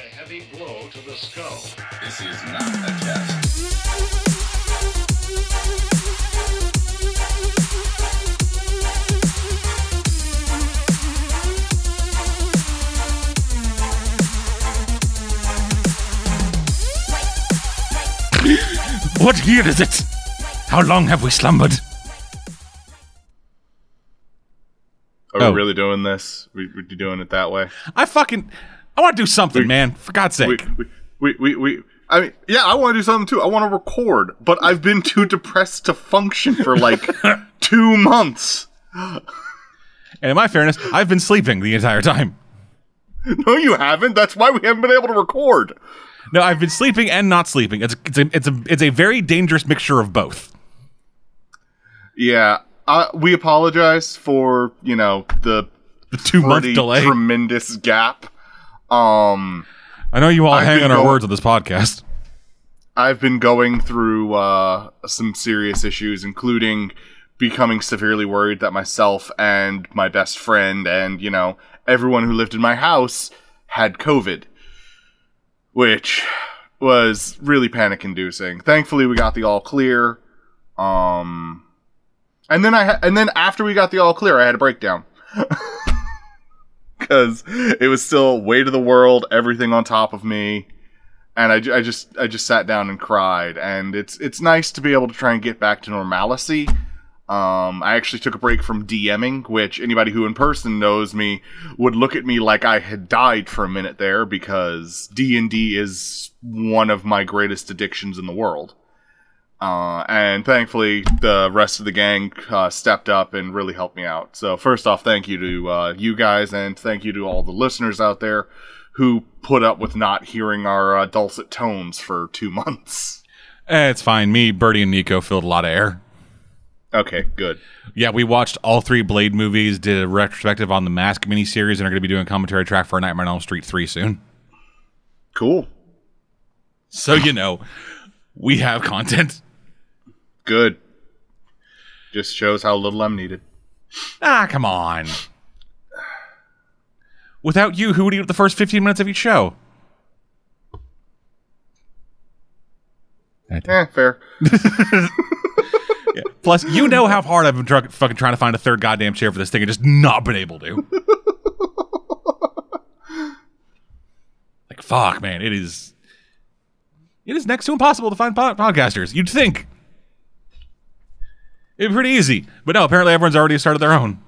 a heavy blow to the skull. This is not a test. What year is it? How long have we slumbered? Are we really doing this? We're doing it that way? I want to do something, man. For God's sake. I mean, yeah, I want to do something too. I want to record, but I've been too depressed to function for like 2 months. And in my fairness, I've been sleeping the entire time. No, you haven't. That's why we haven't been able to record. No, I've been sleeping and not sleeping. It's a very dangerous mixture of both. Yeah. We apologize for, the 2 month delay, tremendous gap. I know you all hang on our words on this podcast. I've been going through some serious issues, including becoming severely worried that myself and my best friend and, everyone who lived in my house had COVID, which was really panic inducing. Thankfully, we got the all clear. And then after we got the all clear, I had a breakdown. Because it was still weight of the world, everything on top of me. And I just sat down and cried. And it's nice to be able to try and get back to normalcy. I actually took a break from DMing, which anybody who in person knows me would look at me like I had died for a minute there, because D&D is one of my greatest addictions in the world. And thankfully, the rest of the gang stepped up and really helped me out. So first off, thank you to you guys, and thank you to all the listeners out there who put up with not hearing our dulcet tones for 2 months. It's fine. Me, Birdie, and Nico filled a lot of air. Okay, good. Yeah, we watched all 3 Blade movies, did a retrospective on the Mask miniseries, and are going to be doing a commentary track for Nightmare on Elm Street 3 soon. Cool. So, we have content. Good. Just shows how little I'm needed. Ah, come on. Without you, who would eat the first 15 minutes of each show? Fair. Yeah. Plus, how hard I've been fucking trying to find a third goddamn chair for this thing and just not been able to. Like, fuck, man. It is next to impossible to find podcasters. You'd think. It'd be pretty easy. But no, apparently everyone's already started their own.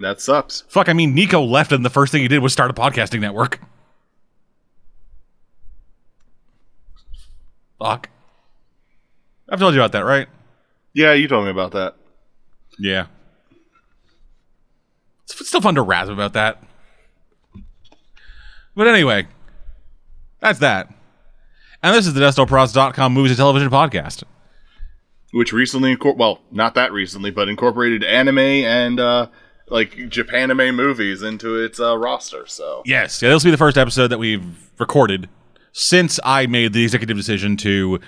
That sucks. Fuck, Nico left and the first thing he did was start a podcasting network. Fuck. I've told you about that, right? Yeah, you told me about that. Yeah. It's still fun to razz about that. But anyway, that's that. And this is the DestroPros.com Movies and Television Podcast, which recently, not that recently, but incorporated anime and Japanime movies into its roster. So yes, this will be the first episode that we've recorded since I made the executive decision to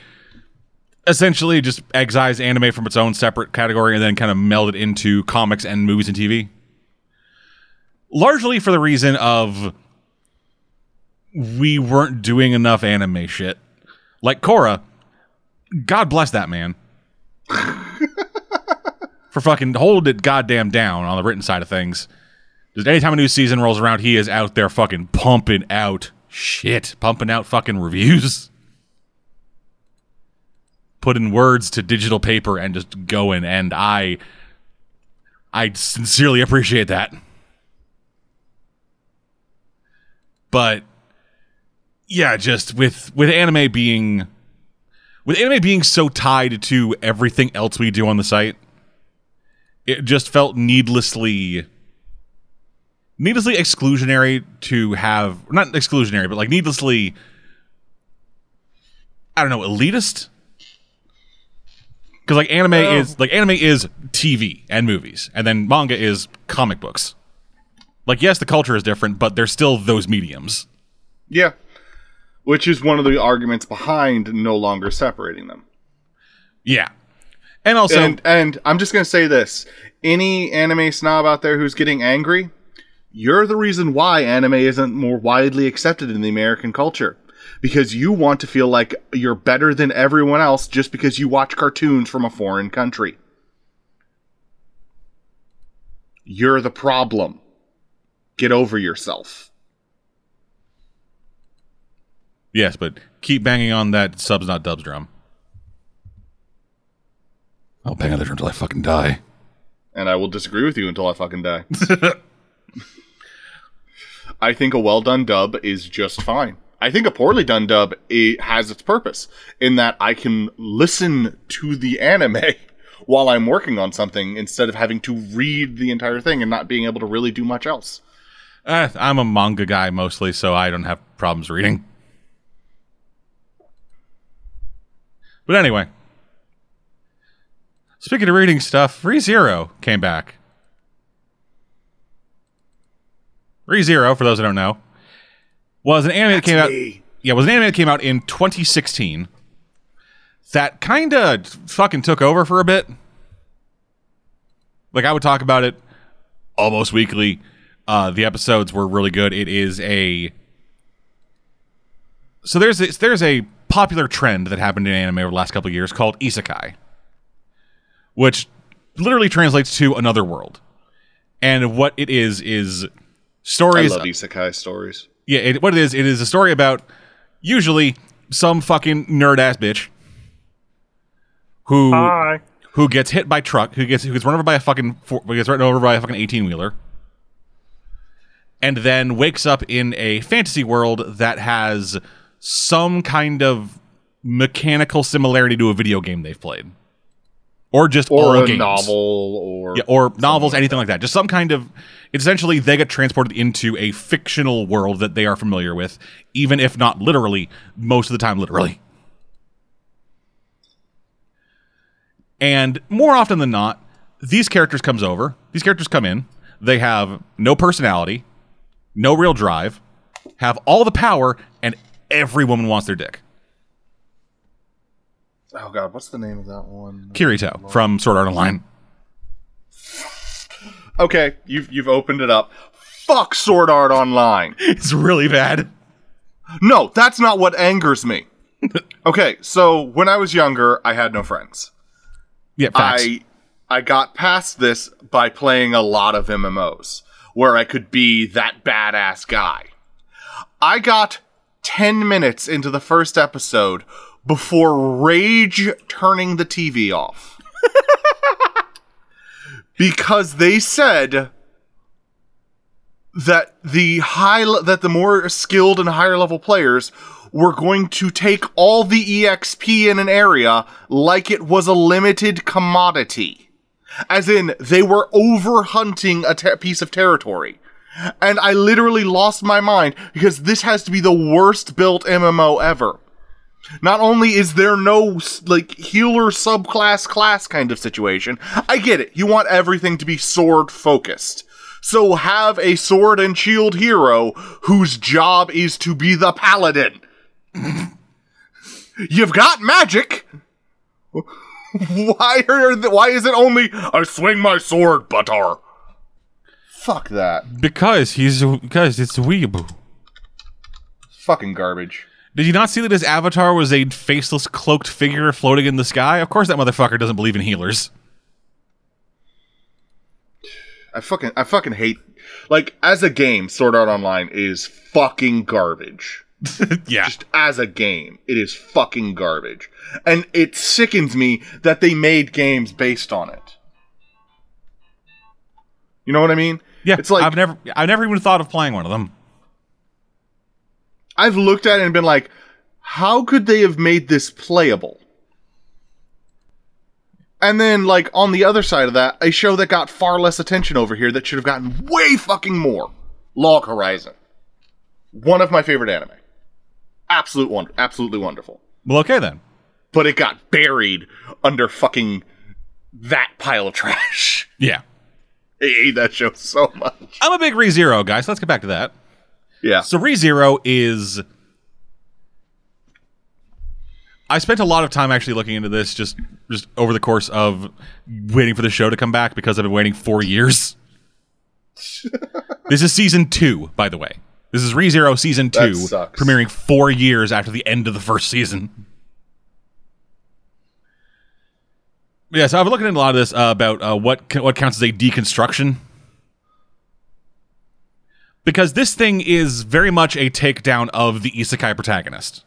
essentially just excise anime from its own separate category and then kind of meld it into comics and movies and TV. Largely for the reason of we weren't doing enough anime shit. Like Korra, God bless that man. For fucking hold it goddamn down on the written side of things. Just anytime a new season rolls around, he is out there fucking pumping out shit. Pumping out fucking reviews. Putting words to digital paper and just going. And I sincerely appreciate that. But yeah, just with anime being so tied to everything else we do on the site, it just felt needlessly exclusionary to have, not exclusionary, but like needlessly, I don't know, elitist. Because anime is TV and movies, and then manga is comic books. Like, yes, the culture is different, but they're still those mediums. Yeah, which is one of the arguments behind no longer separating them. Yeah. And also, and I'm just going to say this. Any anime snob out there who's getting angry, You're the reason why anime isn't more widely accepted in the American culture. Because you want to feel like you're better than everyone else just because you watch cartoons from a foreign country. You're the problem. Get over yourself. Yes, but keep banging on that subs not dubs drum. I'll bang on the drum until I fucking die. And I will disagree with you until I fucking die. I think a well-done dub is just fine. I think a poorly done dub, it has its purpose in that I can listen to the anime while I'm working on something instead of having to read the entire thing and not being able to really do much else. I'm a manga guy mostly, so I don't have problems reading. But anyway, speaking of reading stuff, Re-Zero came back. Re-Zero, for those who don't know, was an anime that came out in 2016 that kind of fucking took over for a bit. Like, I would talk about it almost weekly. The episodes were really good. It is a... So there's a popular trend that happened in anime over the last couple of years called isekai, which literally translates to another world. And what it is stories... I love isekai stories. Yeah, it is a story about usually some fucking nerd-ass bitch who gets hit by truck, who gets run over by a fucking 18-wheeler, and then wakes up in a fantasy world that has some kind of mechanical similarity to a video game they've played, or novels, anything like that. Just some kind of... Essentially, they get transported into a fictional world that they are familiar with, even if not literally, most of the time literally. And more often than not, these characters come in, they have no personality, no real drive, have all the power, and every woman wants their dick. Oh god, what's the name of that one? Kirito from Sword Art Online. Okay, you've opened it up. Fuck Sword Art Online. It's really bad. No, that's not what angers me. Okay, so when I was younger, I had no friends. Yeah, facts. I got past this by playing a lot of MMOs, where I could be that badass guy. I got 10 minutes into the first episode before rage turning the TV off. Because they said that the more skilled and higher level players were going to take all the EXP in an area like it was a limited commodity. As in, they were overhunting a piece of territory. And I literally lost my mind because this has to be the worst built MMO ever. Not only is there no, healer subclass class kind of situation, I get it. You want everything to be sword-focused. So have a sword and shield hero whose job is to be the paladin. You've got magic! Why is it only, I swing my sword, Butar? Fuck that. Because it's weeaboo. Fucking garbage. Did you not see that his avatar was a faceless, cloaked figure floating in the sky? Of course that motherfucker doesn't believe in healers. I fucking hate... as a game, Sword Art Online is fucking garbage. Yeah. Just as a game, it is fucking garbage. And it sickens me that they made games based on it. You know what I mean? Yeah, it's like... I've never even thought of playing one of them. I've looked at it and been like, how could they have made this playable? And then, on the other side of that, a show that got far less attention over here that should have gotten way fucking more. Log Horizon. One of my favorite anime. Absolutely wonderful. Well, okay then. But it got buried under fucking that pile of trash. Yeah. I hate that show so much. I'm a big Re-Zero guy, so let's get back to that. Yeah. So Re-Zero is... I spent a lot of time actually looking into this just over the course of waiting for the show to come back because I've been waiting 4 years. This is season 2, by the way. This is Re-Zero season 2, premiering 4 years after the end of the first season. Yeah, so I've been looking into a lot of this about what counts as a deconstruction. Because this thing is very much a takedown of the isekai protagonist.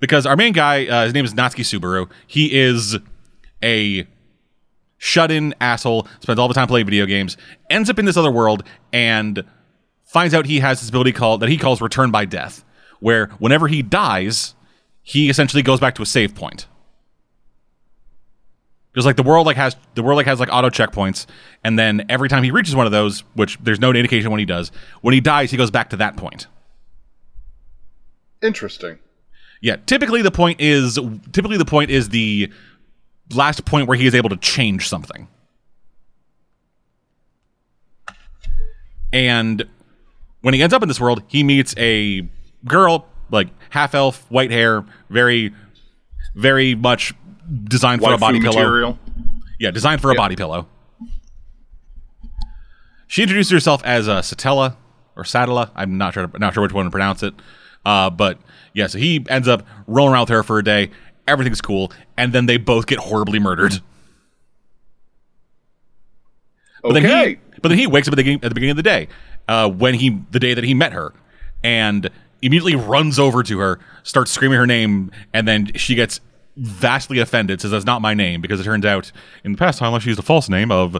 Because our main guy, his name is Natsuki Subaru. He is a shut-in asshole, spends all the time playing video games, ends up in this other world, and finds out he has this ability that he calls Return by Death, where whenever he dies, he essentially goes back to a save point. Because the world has auto checkpoints, and then every time he reaches one of those, which there's no indication when he does, when he dies, he goes back to that point. Interesting. Yeah, typically the point is the last point where he is able to change something. And when he ends up in this world, he meets a girl, like half elf, white hair, very, very much designed for a body pillow. Yeah, designed for a body pillow. She introduced herself as Satella or Satella. I'm not sure which one to pronounce it. But yeah, so he ends up rolling around with her for a day. Everything's cool, and then they both get horribly murdered. Okay. But then he wakes up at the beginning of the day, the day that he met her, and immediately runs over to her, starts screaming her name, and then she gets vastly offended, says that's not my name, because it turns out in the past timeline she used a false name of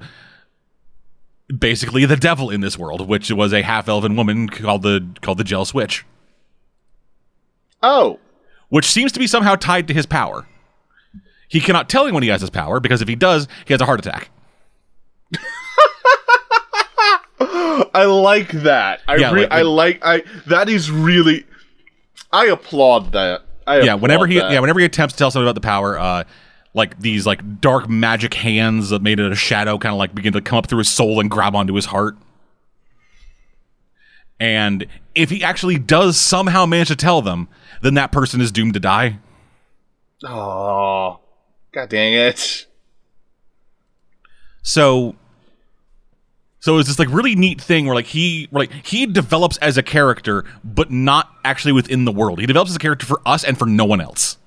basically the devil in this world, which was a half-elven woman called the Jealous Witch. Oh. Which seems to be somehow tied to his power. He cannot tell anyone he has his power, because if he does, he has a heart attack. I like that. I applaud that. Whenever he attempts to tell someone about the power, these dark magic hands that made it a shadow kind of begin to come up through his soul and grab onto his heart. And if he actually does somehow manage to tell them, then that person is doomed to die. Oh, god dang it. So it's this really neat thing where he develops as a character, but not actually within the world. He develops as a character for us and for no one else.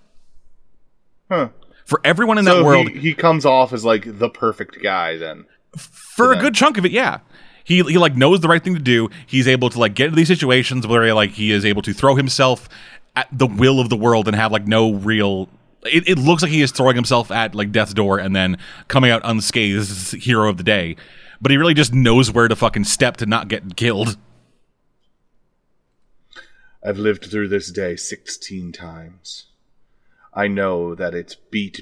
Huh. For everyone in that world, he comes off as the perfect guy. Then, for a good chunk of it, yeah, he knows the right thing to do. He's able to get into these situations where he is able to throw himself at the will of the world and have no real. It looks like he is throwing himself at death's door and then coming out unscathed, hero of the day. But he really just knows where to fucking step to not get killed. I've lived through this day 16 times. I know that it's beat,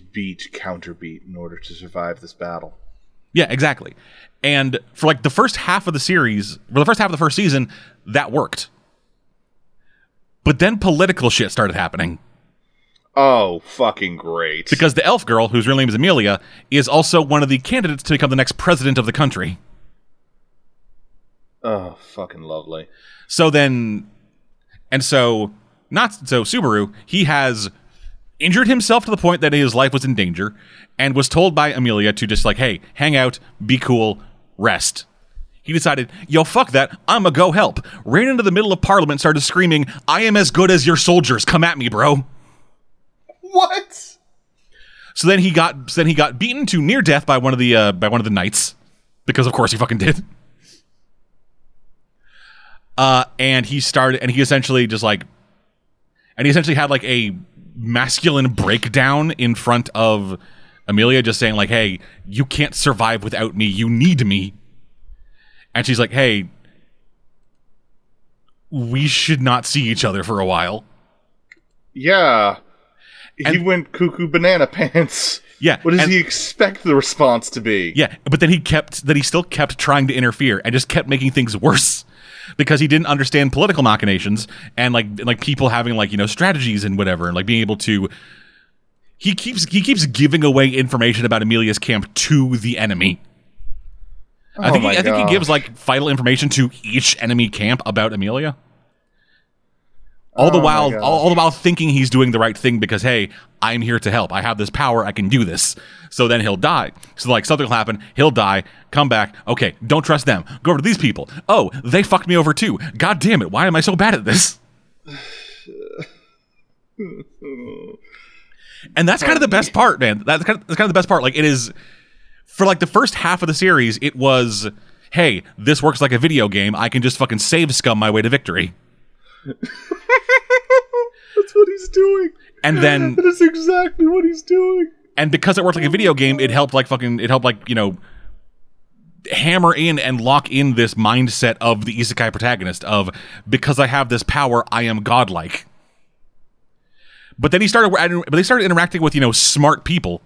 counterbeat in order to survive this battle. Yeah, exactly. And for the first half of the series, or the first half of the first season, that worked. But then political shit started happening. Oh, fucking great. Because the elf girl, whose real name is Emilia, is also one of the candidates to become the next president of the country. Oh, fucking lovely. So Subaru, he has injured himself to the point that his life was in danger and was told by Emilia to just hey, hang out, be cool, rest. He decided, yo, fuck that, I'ma go help. Ran into the middle of Parliament, started screaming, I am as good as your soldiers, come at me, bro. What? So then he got beaten to near death by one of the knights, because of course he fucking did. And he essentially had a masculine breakdown in front of Emilia, just saying hey, you can't survive without me. You need me. And she's like, hey, we should not see each other for a while. Yeah. He went cuckoo banana pants. Yeah. What does he expect the response to be? Yeah, but then he still kept trying to interfere and just kept making things worse because he didn't understand political machinations and people having strategies and whatever and being able to. He keeps giving away information about Amelia's camp to the enemy. Oh, I think he gives vital information to each enemy camp about Emilia. All the while thinking he's doing the right thing because, hey, I'm here to help. I have this power. I can do this. So then he'll die. So like something will happen. He'll die. Come back. Okay, don't trust them. Go over to these people. Oh, they fucked me over too. God damn it. Why am I so bad at this? And that's kind of the best part, man. That's kind of the best part. Like, it is, for like the first half of the series, it was, hey, this works like a video game. I can just fucking save scum my way to victory. That's what he's doing. And then that's exactly what he's doing. And because it worked like a video game, it helped like fucking, it helped like, you know, hammer in and lock in this mindset of the isekai protagonist of, because I have this power, I am godlike. But then they started interacting with, you know, smart people,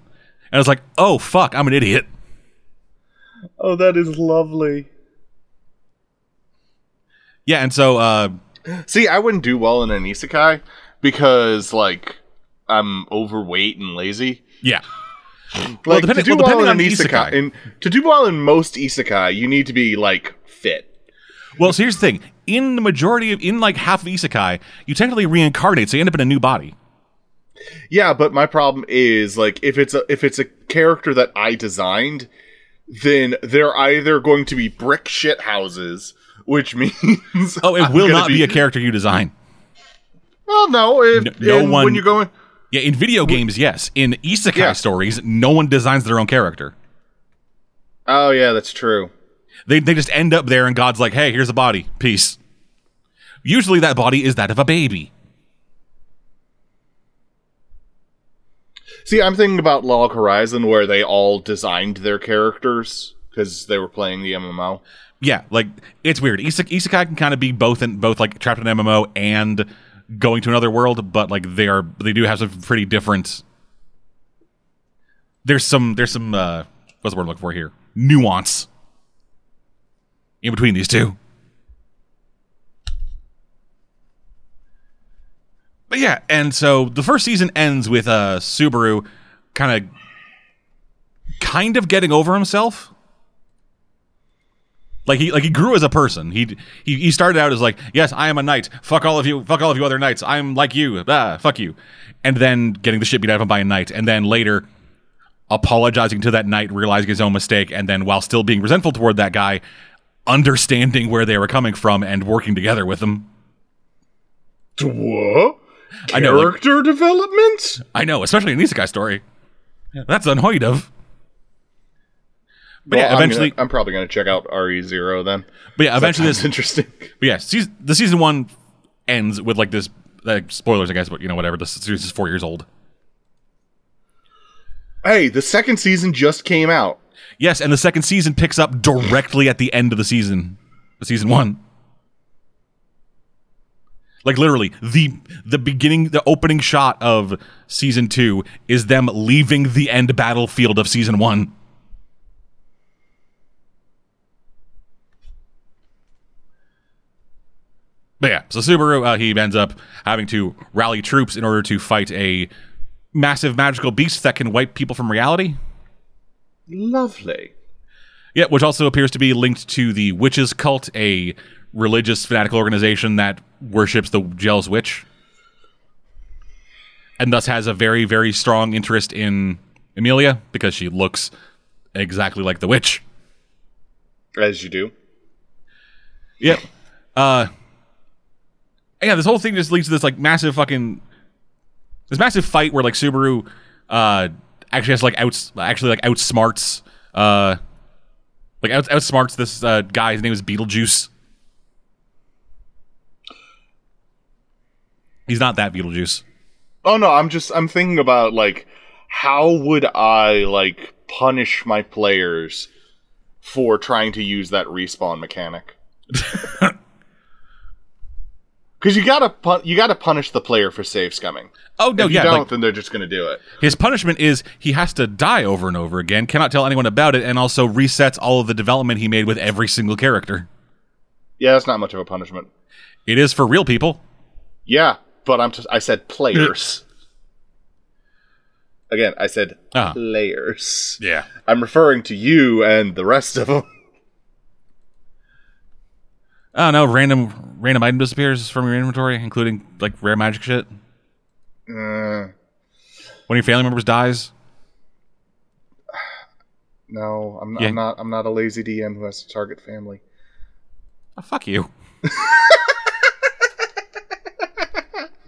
and I was like, oh fuck, I'm an idiot. Oh, that is lovely. Yeah, and so see, I wouldn't do well in an isekai because, like, I'm overweight and lazy. Yeah. Like, well, depending on isekai. To do well in most isekai, you need to be, like, fit. Well, so here's the thing. In the majority of, in, like, half of isekai, you technically reincarnate, so you end up in a new body. Yeah, but my problem is, like, if it's a character that I designed, then they're either going to be brick shit houses, which means it will not be a character you design. Well, no. When you're going... Yeah, in video games, yes. In isekai stories, no one designs their own character. Oh, yeah, that's true. They just end up there, and God's like, hey, here's a body. Peace. Usually that body is that of a baby. See, I'm thinking about Log Horizon, where they all designed their characters because they were playing the MMO. Yeah, like, it's weird. Isekai can kind of be both like trapped in an MMO and going to another world, but like they do have some pretty different. There's some what's the word I'm looking for here? Nuance in between these two. But yeah, and so the first season ends with Subaru kind of getting over himself. Like he grew as a person. He started out as like, yes, I am a knight. Fuck all of you. Fuck all of you other knights. I'm like you. Ah, fuck you. And then getting the shit beat out of him by a knight. And then later apologizing to that knight, realizing his own mistake. And then while still being resentful toward that guy, understanding where they were coming from and working together with them. What? Character development? I know, especially in isekai story. That's unheard of. But well, yeah, eventually I'm probably going to check out Re-Zero then. But yeah, eventually this interesting. But yeah, the season one ends with like this, like, spoilers, I guess, but you know, whatever. The series is 4 years old. Hey, the second season just came out. Yes, and the second season picks up directly at the end of the season, season one. Like literally, the beginning, the opening shot of season two is them leaving the end battlefield of season one. But yeah, so Subaru, he ends up having to rally troops in order to fight a massive magical beast that can wipe people from reality. Lovely. Yeah, which also appears to be linked to the Witches Cult, a religious fanatical organization that worships the Jealous Witch. And thus has a very, very strong interest in Emilia, because she looks exactly like the witch. As you do. Yep. Yeah, this whole thing just leads to this like massive fight where like Subaru actually has to outsmarts this guy. His name is Beetlejuice. He's not that Beetlejuice. Oh no, I'm thinking about like, how would I like punish my players for trying to use that respawn mechanic? Because you gotta punish the player for save scumming. Oh no, yeah. If you don't, like, then they're just gonna do it. His punishment is he has to die over and over again, cannot tell anyone about it, and also resets all of the development he made with every single character. Yeah, that's not much of a punishment. It is for real people. Yeah, but I said players. Again, I said players. Yeah, I'm referring to you and the rest of them. Oh no, random. random item disappears from your inventory, including like rare magic shit? One of your family members dies? No, I'm not a lazy DM who has to target family. Oh, fuck you.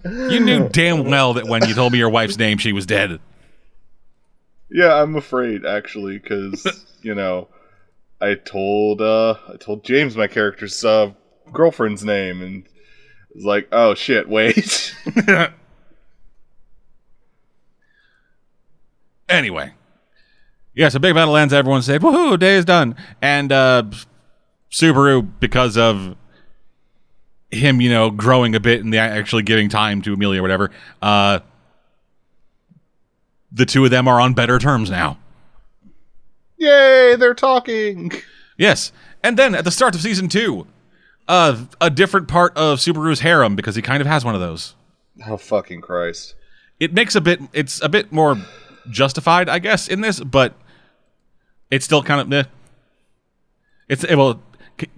You knew damn well that when you told me your wife's name, she was dead. Yeah, I'm afraid actually, because you know, I told James my character's girlfriend's name, and I was like, oh shit, wait. Anyway. Yeah, so big battle ends, everyone said, woohoo, day is done. And Subaru, because of him, you know, growing a bit and actually giving time to Emilia or whatever, the two of them are on better terms now. Yay, they're talking. Yes. And then at the start of season 2, a different part of Subaru's harem, because he kind of has one of those. Oh, fucking Christ. It's a bit more justified, I guess, in this, but it's still kind of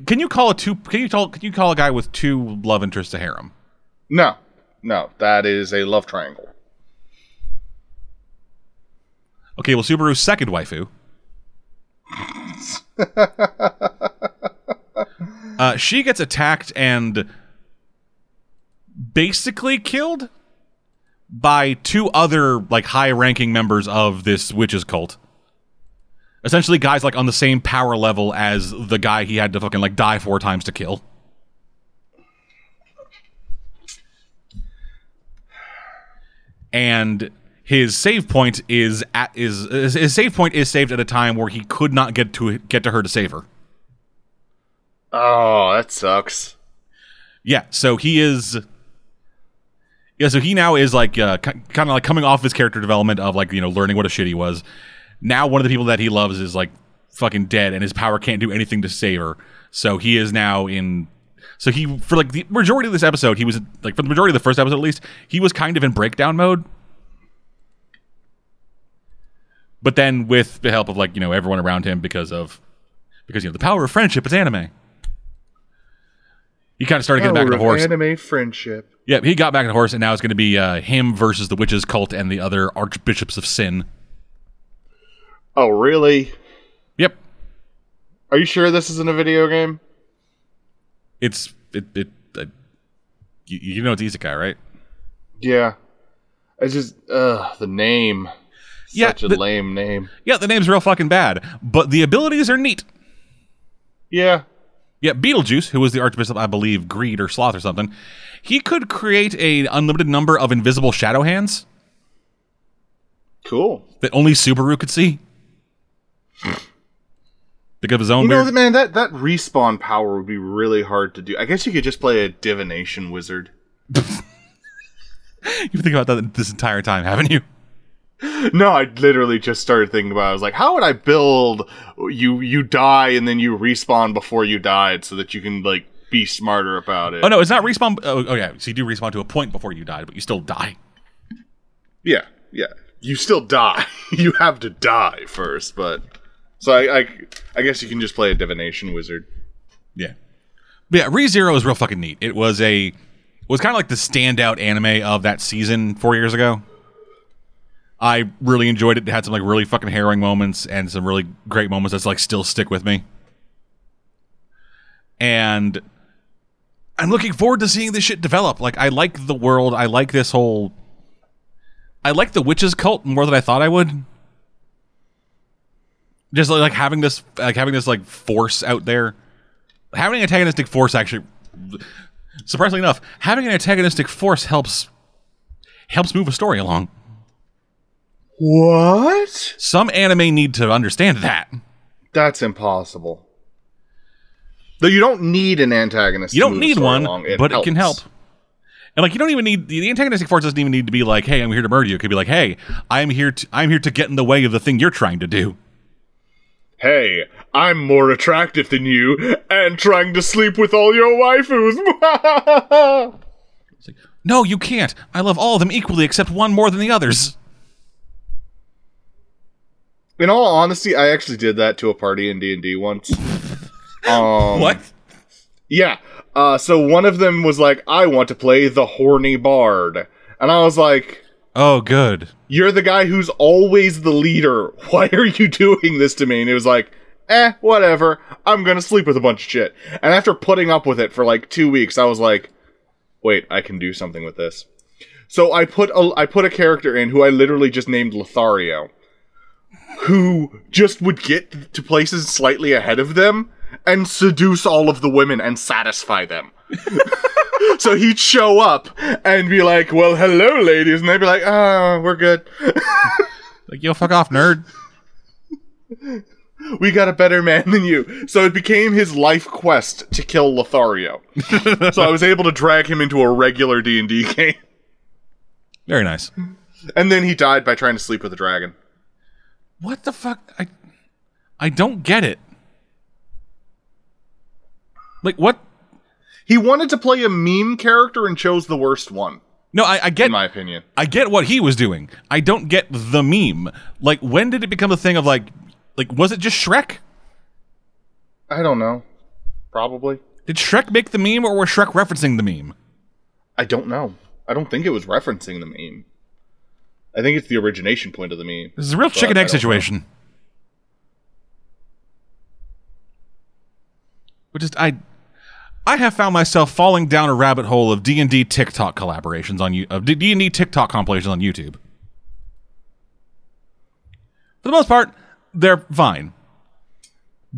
Can you call a guy with two love interests a harem? No, that is a love triangle. Okay, well, Subaru's second waifu, she gets attacked and basically killed by two other like high-ranking members of this witch's cult. Essentially, guys like on the same power level as the guy he had to fucking like die 4 times to kill. And his save point is saved at a time where he could not get to her to save her. Oh, that sucks. Yeah, so he is. Yeah, so he now is like kind of like coming off his character development of like, you know, learning what a shit he was. Now one of the people that he loves is like fucking dead, and his power can't do anything to save her. So he is now in. So he, for like the majority of this episode, he was like, for the majority of the first episode at least, he was kind of in breakdown mode. But then with the help of like, you know, everyone around him because you know, the power of friendship, it's anime. He kind of started getting back on the horse. Anime friendship. Yeah, he got back on the horse, and now it's going to be him versus the witch's cult and the other archbishops of sin. Oh, really? Yep. Are you sure this isn't a video game? You know it's Isekai, right? Yeah. It's just, the name. Such a lame name. Yeah, the name's real fucking bad, but the abilities are neat. Yeah. Yeah, Beetlejuice, who was the archbishop, I believe, Greed or Sloth or something, he could create an unlimited number of invisible shadow hands. Cool. That only Subaru could see. Think of his own. You know, man, that respawn power would be really hard to do. I guess you could just play a divination wizard. You've been thinking about that this entire time, haven't you? No, I literally just started thinking about it. I was like, how would I build you die and then you respawn before you died so that you can, like, be smarter about it? Oh, no, it's not respawn. Oh, yeah. So you do respawn to a point before you died, but you still die. Yeah. You still die. You have to die first, but... So I guess you can just play a divination wizard. Yeah. But yeah, Re-Zero is real fucking neat. It was kind of like the standout anime of that season 4 years ago. I really enjoyed it. It had some like really fucking harrowing moments and some really great moments that's like still stick with me. And I'm looking forward to seeing this shit develop. Like, I like the world. I like this whole... I like the witch's cult more than I thought I would. Just like having this like force out there. Having an antagonistic force actually... Surprisingly enough, having an antagonistic force helps move a story along. What? Some anime need to understand that. That's impossible. Though you don't need an antagonist. You don't need one, but it can help. And like, you don't even need the antagonistic force. Doesn't even need to be like, "Hey, I'm here to murder you." It could be like, "Hey, I'm here to get in the way of the thing you're trying to do." Hey, I'm more attractive than you, and trying to sleep with all your waifus. It's like, no, you can't. I love all of them equally, except one more than the others. In all honesty, I actually did that to a party in D&D once. What? Yeah, So one of them was like, I want to play the horny bard. And I was like... Oh, good. You're the guy who's always the leader. Why are you doing this to me? And it was like, whatever. I'm going to sleep with a bunch of shit. And after putting up with it for like 2 weeks, I was like, wait, I can do something with this. So I put a character in who I literally just named Lothario, who just would get to places slightly ahead of them and seduce all of the women and satisfy them. So he'd show up and be like, well, hello, ladies. And they'd be like, oh, we're good. Like, yo, fuck off, nerd. We got a better man than you. So it became his life quest to kill Lothario. So I was able to drag him into a regular D&D game. Very nice. And then he died by trying to sleep with a dragon. What the fuck? I don't get it. Like, what? He wanted to play a meme character and chose the worst one. No, I get... In my opinion. I get what he was doing. I don't get the meme. Like, when did it become a thing of, like, was it just Shrek? I don't know. Probably. Did Shrek make the meme, or was Shrek referencing the meme? I don't know. I don't think it was referencing the meme. I think it's the origination point of the meme. This is a real chicken egg situation. Know. Which is... I have found myself falling down a rabbit hole of D&D TikTok collaborations on D&D TikTok compilations on YouTube. For the most part, they're fine.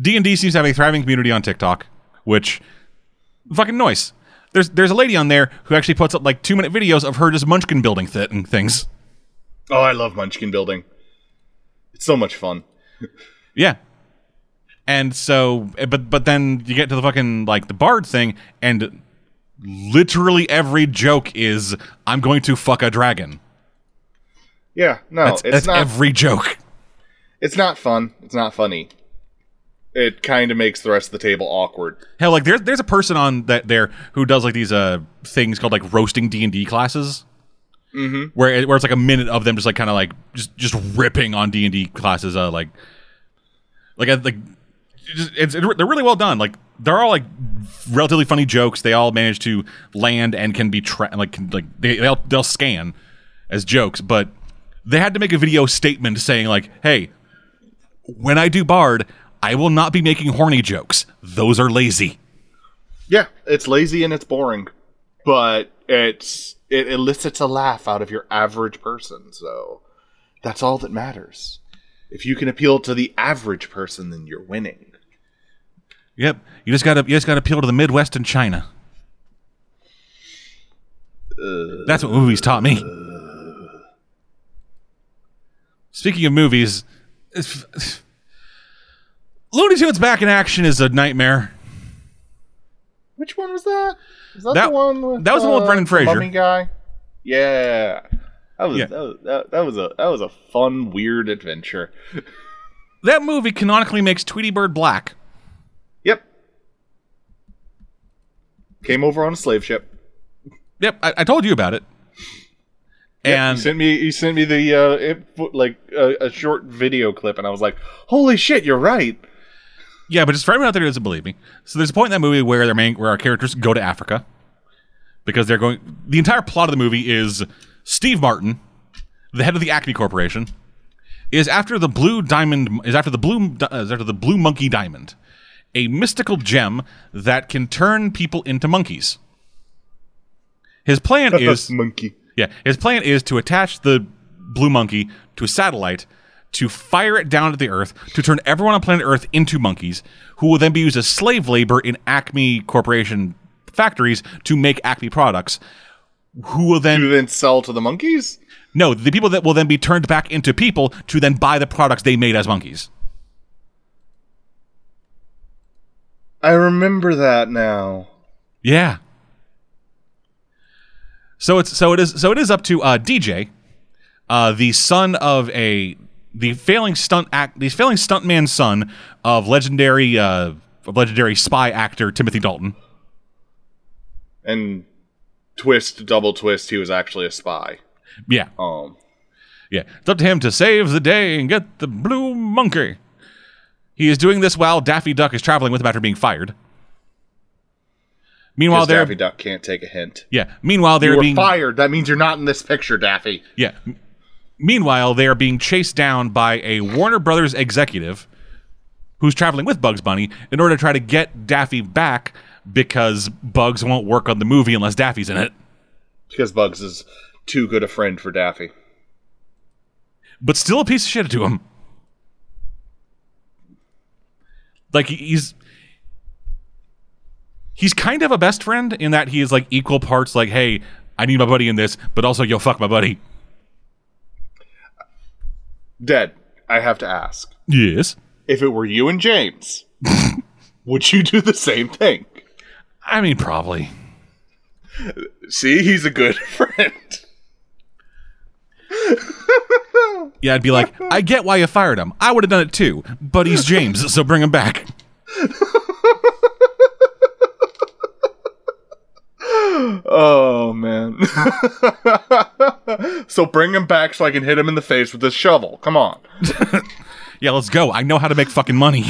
D&D seems to have a thriving community on TikTok, which fucking noise. There's a lady on there who actually puts up like 2-minute videos of her just munchkin building things. Oh, I love munchkin building. It's so much fun. Yeah. And so, but then you get to the fucking, like, the bard thing, and literally every joke is, I'm going to fuck a dragon. Yeah, no, that's not... every joke. It's not fun. It's not funny. It kind of makes the rest of the table awkward. Hell, like, there's a person on that there who does, like, these things called, like, roasting D&D classes. Mm-hmm. Where it's, like, a minute of them just, like, kind of, like, just ripping on D&D classes, they're really well done. Like, they're all like relatively funny jokes. They all manage to land and can be they'll scan as jokes. But they had to make a video statement saying like, "Hey, when I do Bard, I will not be making horny jokes. Those are lazy." Yeah, it's lazy and it's boring, but it elicits a laugh out of your average person. So that's all that matters. If you can appeal to the average person, then you're winning. Yep, you just gotta appeal to the Midwest and China. That's what movies taught me. Speaking of movies, Looney Tunes Back in Action is a nightmare. Which one was that? Is that the one? That was the one with Brendan Fraser. Mummy guy. Yeah. That was a fun, weird adventure. That movie canonically makes Tweety Bird black. Yep. Came over on a slave ship. Yep, I told you about it. Yep, and you sent me the a short video clip, and I was like, "Holy shit, you're right." Yeah, but just for everyone out there who doesn't believe me, so there's a point in that movie where our characters go to Africa because they're going. The entire plot of the movie is. Steve Martin, the head of the Acme Corporation, is after the blue monkey diamond, a mystical gem that can turn people into monkeys. His plan is monkey. Yeah, his plan is to attach the blue monkey to a satellite to fire it down at the Earth to turn everyone on planet Earth into monkeys, who will then be used as slave labor in Acme Corporation factories to make Acme products. Who will then sell to the monkeys? No, the people that will then be turned back into people to then buy the products they made as monkeys. I remember that now. Yeah. So it is up to DJ, the son of the failing stuntman's son of legendary spy actor Timothy Dalton. And. Twist, double twist, he was actually a spy. Yeah. Yeah. It's up to him to save the day and get the blue monkey. He is doing this while Daffy Duck is traveling with him after being fired. Meanwhile, Daffy Duck can't take a hint. Yeah. Meanwhile, they're being fired. That means you're not in this picture, Daffy. Yeah. Meanwhile, they are being chased down by a Warner Brothers executive who's traveling with Bugs Bunny in order to try to get Daffy back because Bugs won't work on the movie unless Daffy's in it. Because Bugs is too good a friend for Daffy. But still a piece of shit to him. Like, he's kind of a best friend in that he is, like, equal parts, like, hey, I need my buddy in this, but also, yo, fuck my buddy. Dead, I have to ask. Yes? If it were you and James, would you do the same thing? I mean, probably. See, he's a good friend. Yeah, I'd be like, I get why you fired him. I would have done it too, but he's James, so bring him back. Oh, man. So bring him back so I can hit him in the face with this shovel. Come on. Yeah, let's go. I know how to make fucking money.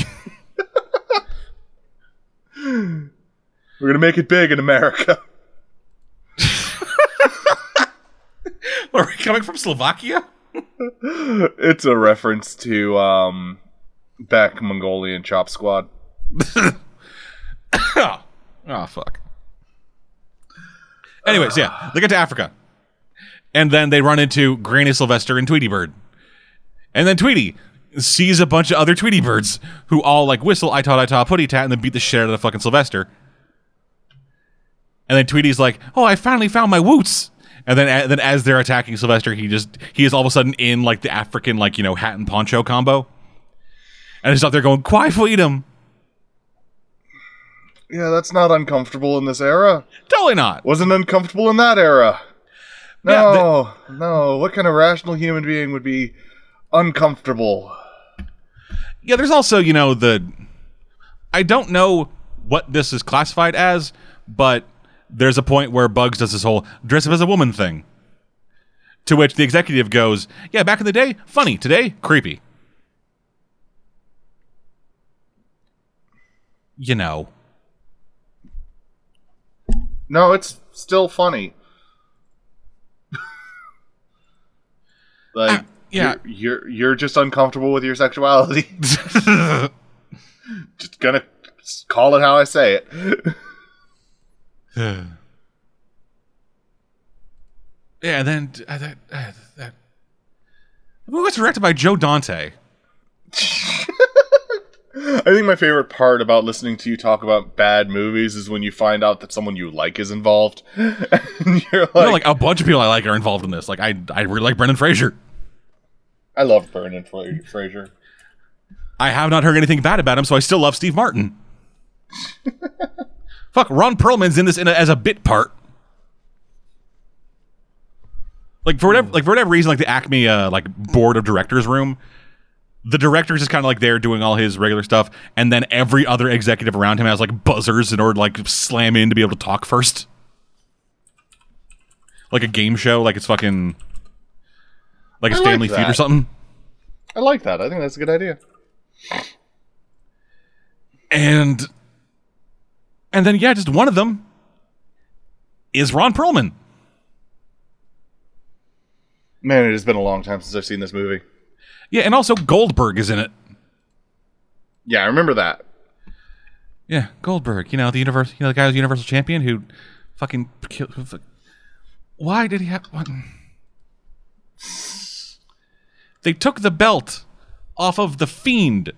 We're going to make it big in America. Are we coming from Slovakia? It's a reference to back Mongolian Chop Squad. Oh, fuck. Anyways, yeah, they get to Africa. And then they run into Granny Sylvester and Tweety Bird. And then Tweety sees a bunch of other Tweety Birds who all, like, whistle, I-tot, putty-tat, and then beat the shit out of the fucking Sylvester. And then Tweety's like, oh, I finally found my woots. And then as they're attacking Sylvester, he is all of a sudden in, like, the African, like, you know, hat and poncho combo. And he's out there going, Kwai freedom. Yeah, that's not uncomfortable in this era. Totally not. Wasn't uncomfortable in that era. No, yeah, no. What kind of rational human being would be uncomfortable? Yeah, there's also, you know, I don't know what this is classified as, but there's a point where Bugs does this whole dress up as a woman thing. To which the executive goes, yeah, back in the day, funny. Today, creepy. You know. No, it's still funny. Like, yeah, you're just uncomfortable with your sexuality. Just gonna call it how I say it. Yeah, and then that movie was directed by Joe Dante. I think my favorite part about listening to you talk about bad movies is when you find out that someone you like is involved. And you're like, no, like a bunch of people I like are involved in this. Like I really like Brendan Fraser. I love Brendan Fraser. I have not heard anything bad about him, so I still love Steve Martin. Fuck, Ron Perlman's in this as a bit part. Like for whatever reason, like the Acme like board of directors room, the director's just kind of like there doing all his regular stuff, and then every other executive around him has like buzzers in order to like slam in to be able to talk first, like a game show, like it's fucking like a Stanley Feud or something. I like that. I think that's a good idea. And then, yeah, just one of them is Ron Perlman. Man, it has been a long time since I've seen this movie. Yeah, and also Goldberg is in it. Yeah, I remember that. Yeah, Goldberg. You know, the guy who's Universal Champion who fucking killed. Why did he have one? They took the belt off of the Fiend.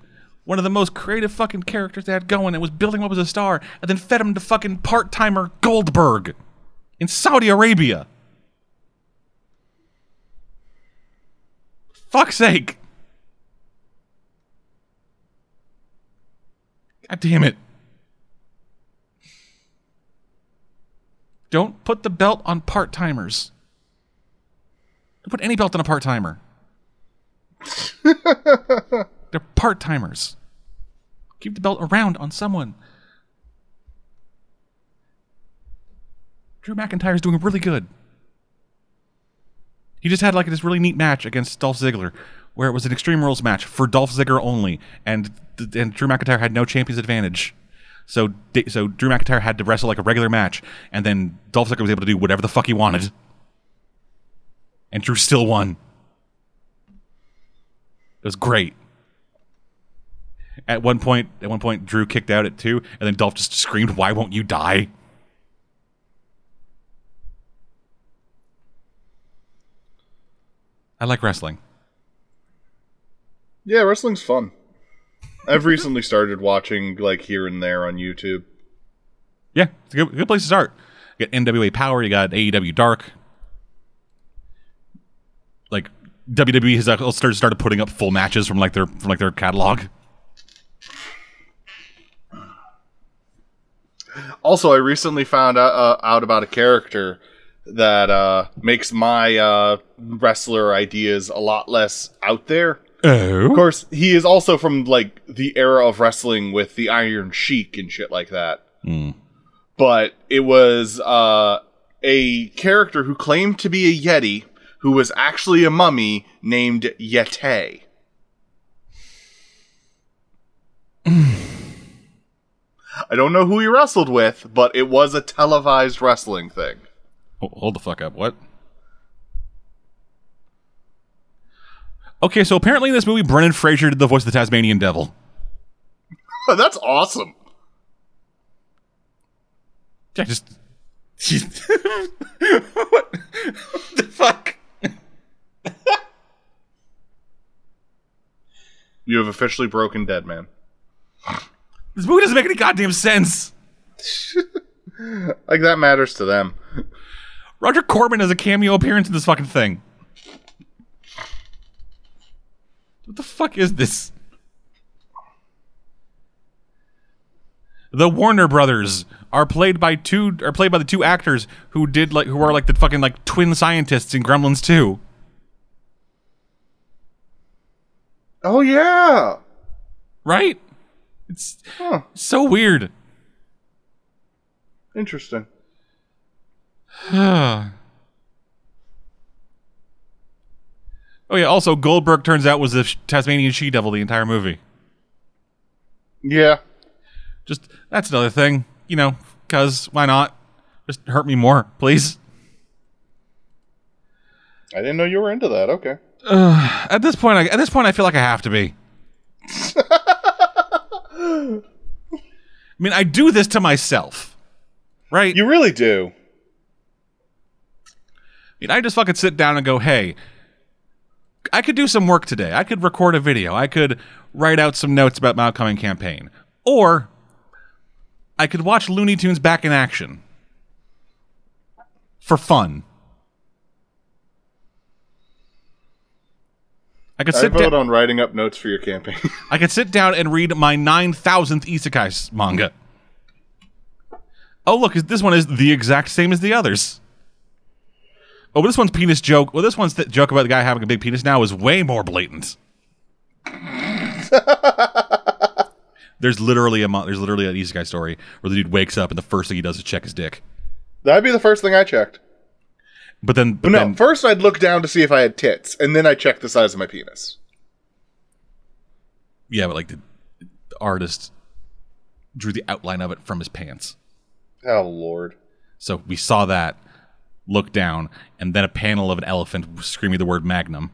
One of the most creative fucking characters they had going and was building what was a star, and then fed him to fucking part-timer Goldberg in Saudi Arabia. Fuck's sake. God damn it. Don't put the belt on part-timers. Don't put any belt on a part-timer. They're part-timers. Keep the belt around on someone. Drew McIntyre's doing really good. He just had like this really neat match against Dolph Ziggler where it was an Extreme Rules match for Dolph Ziggler only, and Drew McIntyre had no champion's advantage. So Drew McIntyre had to wrestle like a regular match, and then Dolph Ziggler was able to do whatever the fuck he wanted. And Drew still won. It was great. At one point, Drew kicked out at 2, and then Dolph just screamed, "Why won't you die?" I like wrestling. Yeah, wrestling's fun. I've recently started watching, like, here and there on YouTube. Yeah, it's a good place to start. You got NWA Power, you got AEW Dark. Like, WWE has started putting up full matches from, like, their catalog. Also, I recently found out about a character that makes my wrestler ideas a lot less out there. Oh. Of course, he is also from, like, the era of wrestling with the Iron Sheik and shit like that. Mm. But it was a character who claimed to be a Yeti who was actually a mummy named Yeti. I don't know who he wrestled with, but it was a televised wrestling thing. Hold the fuck up, what? Okay, so apparently in this movie, Brendan Fraser did the voice of the Tasmanian Devil. That's awesome. Yeah, what the fuck? You have officially broken dead, man. This movie doesn't make any goddamn sense. Like, that matters to them. Roger Corman has a cameo appearance in this fucking thing. What the fuck is this? The Warner Brothers are played by the two actors who are like the fucking, like, twin scientists in Gremlins 2. Oh yeah. Right? It's so weird. Interesting. Oh, yeah, also, Goldberg, turns out, was the Tasmanian She-Devil the entire movie. Yeah. Just, that's another thing. You know, because, why not? Just hurt me more, please. I didn't know you were into that, okay. At this point, I feel like I have to be. I mean, I do this to myself. Right? You really do. I mean, I just fucking sit down and go, hey, I could do some work today. I could record a video. I could write out some notes about my upcoming campaign. Or I could watch Looney Tunes back in action. For fun. I vote on writing up notes for your campaign. I could sit down and read my 9,000th Isekai manga. Oh, look, this one is the exact same as the others. Oh, this one's penis joke. Well, this one's joke about the guy having a big penis now is way more blatant. There's literally an isekai story where the dude wakes up and the first thing he does is check his dick. That'd be the first thing I checked. But then first I'd look down to see if I had tits, and then I checked the size of my penis. Yeah, but like the artist drew the outline of it from his pants. Oh Lord! So we saw that. Look down, and then a panel of an elephant screaming the word "Magnum,"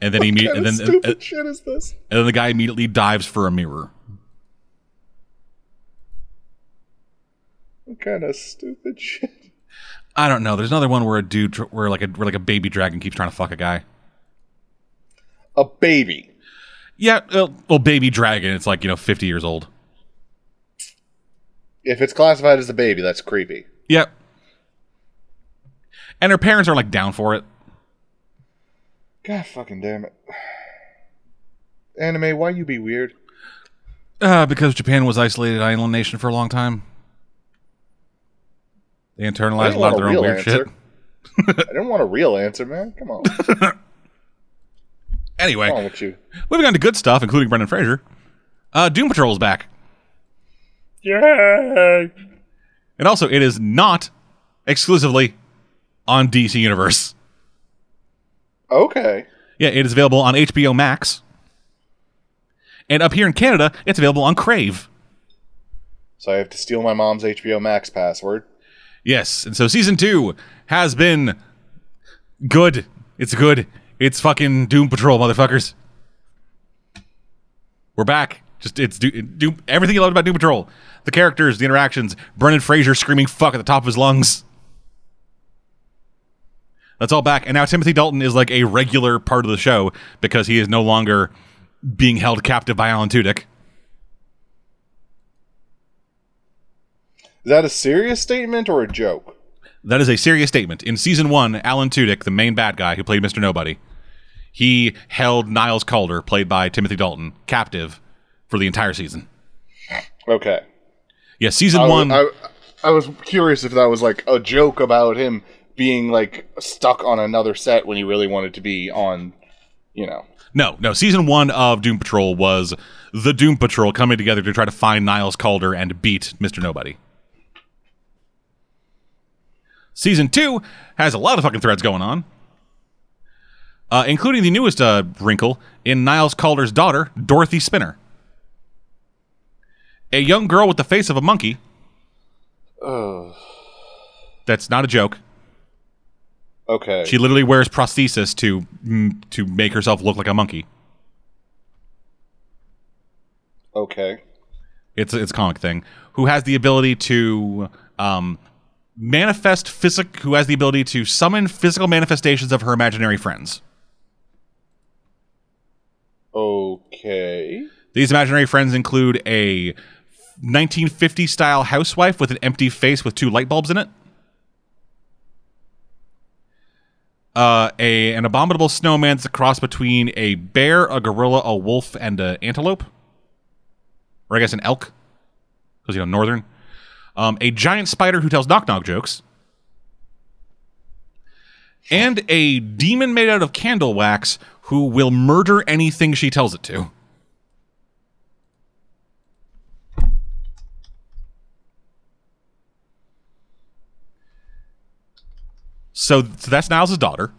and then stupid shit is this? And then the guy immediately dives for a mirror. What kind of stupid shit? I don't know. There's another one where a baby dragon keeps trying to fuck a guy. A baby. Yeah, well, baby dragon. It's like 50 years old. If it's classified as a baby, that's creepy. Yep. And her parents are, like, down for it. God fucking damn it. Anime, why you be weird? Because Japan was isolated island nation for a long time. They internalized a lot of their own weird shit. I didn't want a real answer, man. Come on. Anyway. What's wrong with you? Moving on to good stuff, including Brendan Fraser. Doom Patrol is back. Yay! And also, it is not exclusively on DC Universe. Okay. Yeah, it is available on HBO Max. And up here in Canada, it's available on Crave. So I have to steal my mom's HBO Max password. Yes. And so season 2 has been good. It's good. It's fucking Doom Patrol, motherfuckers. We're back. Just it's Doom. Everything you loved about Doom Patrol. The characters, the interactions, Brendan Fraser screaming fuck at the top of his lungs. That's all back. And now Timothy Dalton is like a regular part of the show because he is no longer being held captive by Alan Tudyk. Is that a serious statement or a joke? That is a serious statement. In season 1, Alan Tudyk, the main bad guy who played Mr. Nobody, he held Niles Calder, played by Timothy Dalton, captive for the entire season. Okay. Yeah, season one. I was curious if that was like a joke about him being like stuck on another set when he really wanted to be on, you know. No. Season 1 of Doom Patrol was the Doom Patrol coming together to try to find Niles Calder and beat Mr. Nobody. Season 2 has a lot of fucking threads going on, including the newest wrinkle in Niles Calder's daughter, Dorothy Spinner. A young girl with the face of a monkey. Oh. That's not a joke. Okay. She literally wears prosthesis to make herself look like a monkey. Okay. It's a comic thing. Who has the ability to... who has the ability to summon physical manifestations of her imaginary friends. Okay. These imaginary friends include a 1950s-style housewife with an empty face with 2 light bulbs in it, an abominable snowman that's a cross between a bear, a gorilla, a wolf, and an antelope. Or I guess an elk. Because, northern. A giant spider who tells knock-knock jokes, and a demon made out of candle wax who will murder anything she tells it to. So that's Niles' daughter.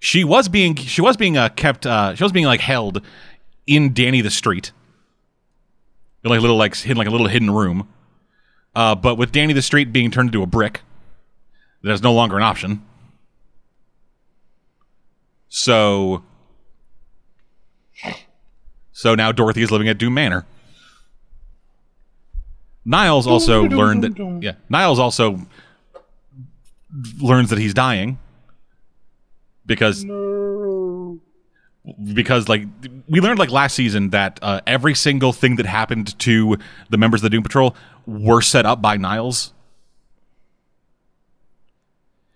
She was being held in Danny the Street, in a little hidden room. But with Danny the Street being turned into a brick, that is no longer an option. So now Dorothy is living at Doom Manor. Niles also learns that he's dying because like we learned like last season that every single thing that happened to the members of the Doom Patrol were set up by Niles.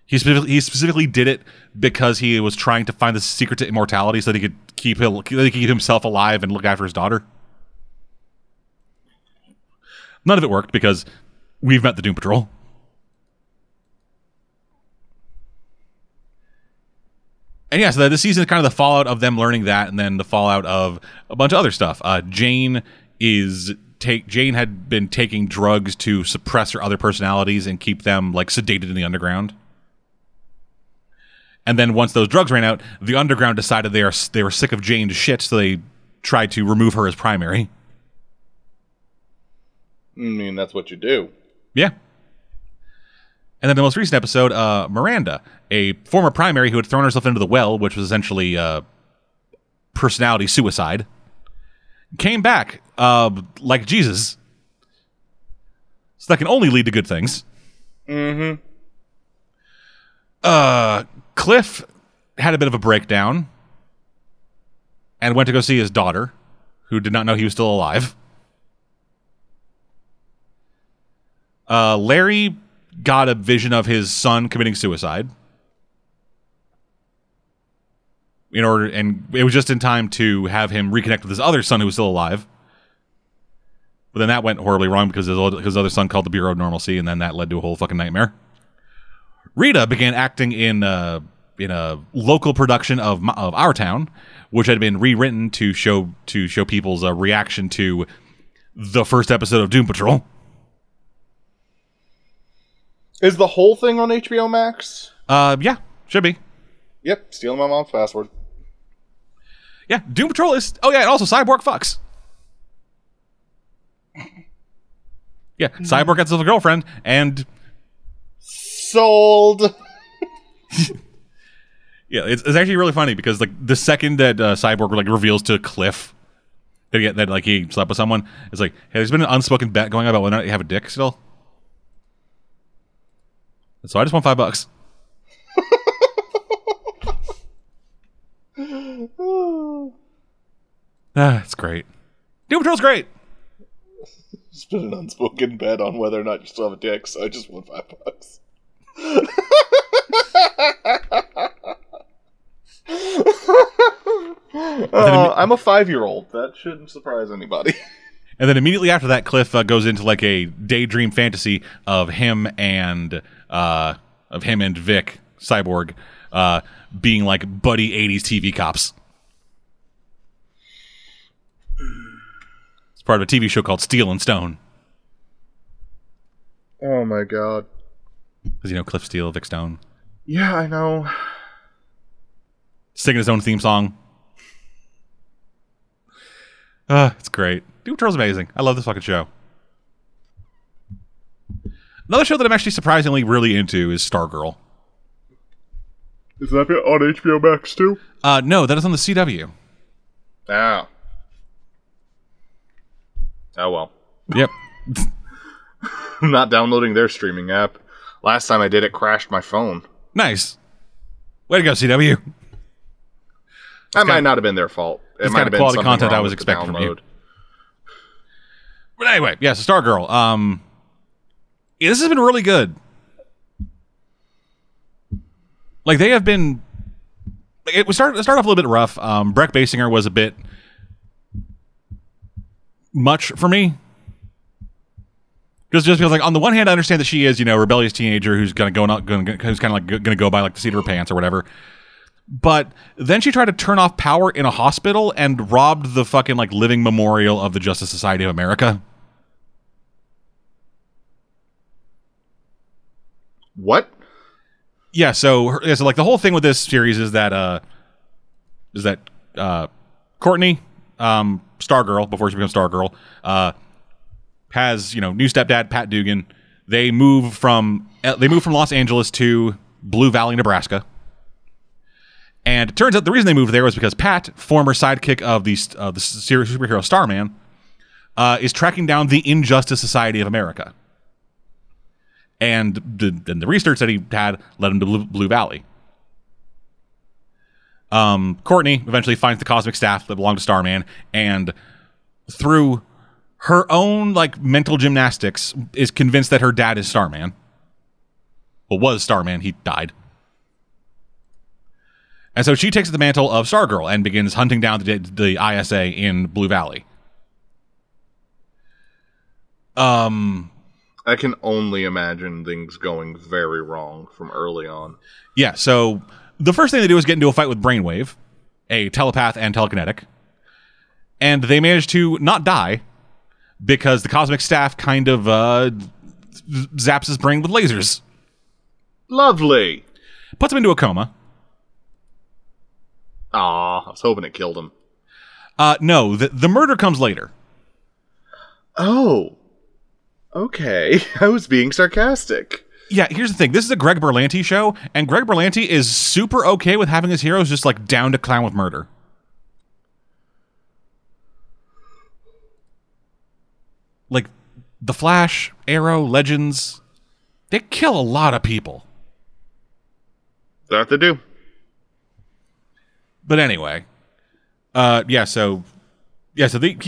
He specifically did it because he was trying to find the secret to immortality so that he could keep himself alive and look after his daughter. None of it worked because we've met the Doom Patrol. And yeah, so this season is kind of the fallout of them learning that, and then the fallout of a bunch of other stuff. Jane had been taking drugs to suppress her other personalities and keep them like sedated in the underground. And then once those drugs ran out, the underground decided they were sick of Jane's shit, so they tried to remove her as primary. I mean, that's what you do. Yeah. And then the most recent episode, Miranda, a former primary who had thrown herself into the well, which was essentially personality suicide, came back like Jesus. So that can only lead to good things. Mm-hmm. Cliff had a bit of a breakdown and went to go see his daughter, who did not know he was still alive. Larry got a vision of his son committing suicide. And it was just in time to have him reconnect with his other son who was still alive. But then that went horribly wrong because his other son called the Bureau of Normalcy, and then that led to a whole fucking nightmare. Rita began acting in a local production of Our Town, which had been rewritten to show people's reaction to the first episode of Doom Patrol. Is the whole thing on HBO Max? Yeah, should be. Yep, stealing my mom's password. Yeah, Doom Patrol is... Oh yeah, and also Cyborg fucks. Yeah, Cyborg got himself a girlfriend and... sold. Yeah, it's actually really funny because like the second that Cyborg like reveals to Cliff that he slept with someone, it's like, hey, there's been an unspoken bet going on about whether or not you have a dick still. And so I just want $5. That's great. Doom Patrol's great. There's been an unspoken bet on whether or not you still have a dick, so I just want $5. I'm a 5-year-old. That shouldn't surprise anybody. And then immediately after that, Cliff goes into like a daydream fantasy of him and Vic Cyborg being like buddy 80s TV cops. It's part of a TV show called Steel and Stone. Oh my god. Because you know Cliff Steele, Vic Stone. Yeah, I know. Singing his own theme song. It's great. Doom Patrol's amazing. I love this fucking show. Another show that I'm actually surprisingly really into is Stargirl. Is that on HBO Max too? No, that is on the CW. Ah. Oh well. Yep. I'm not downloading their streaming app. Last time I did, it crashed my phone. Nice. Way to go, CW. That might not have been their fault. It's kind of quality content I was expecting from you. But anyway, yeah, so Stargirl. This has been really good. Like, they have been... It started off a little bit rough. Breck Basinger was a bit much for me. Just because, like, on the one hand, I understand that she is, you know, a rebellious teenager who's kind of like going to go by like the seat of her pants or whatever. But then she tried to turn off power in a hospital and robbed the fucking like living memorial of the Justice Society of America. What? Yeah. So like the whole thing with this series is that Courtney, Stargirl before she becomes Stargirl, has, you know, new stepdad Pat Dugan. They move from Los Angeles to Blue Valley, Nebraska. And it turns out the reason they moved there was because Pat, former sidekick of the series superhero Starman, is tracking down the Injustice Society of America. And then the research that he had led him to Blue Valley. Courtney eventually finds the cosmic staff that belonged to Starman, and through her own like mental gymnastics is convinced that her dad is Starman. Well, was Starman. He died. And so she takes the mantle of Stargirl and begins hunting down the ISA in Blue Valley. I can only imagine things going very wrong from early on. Yeah, so the first thing they do is get into a fight with Brainwave, a telepath and telekinetic. And they manage to not die, because the cosmic staff kind of zaps his brain with lasers. Lovely. Puts him into a coma. Aw, I was hoping it killed him. No, the murder comes later. Oh. Okay. I was being sarcastic. Yeah, here's the thing. This is a Greg Berlanti show, and Greg Berlanti is super okay with having his heroes just, like, down to clown with murder. Like, The Flash, Arrow, Legends, they kill a lot of people. That they do. But anyway, so he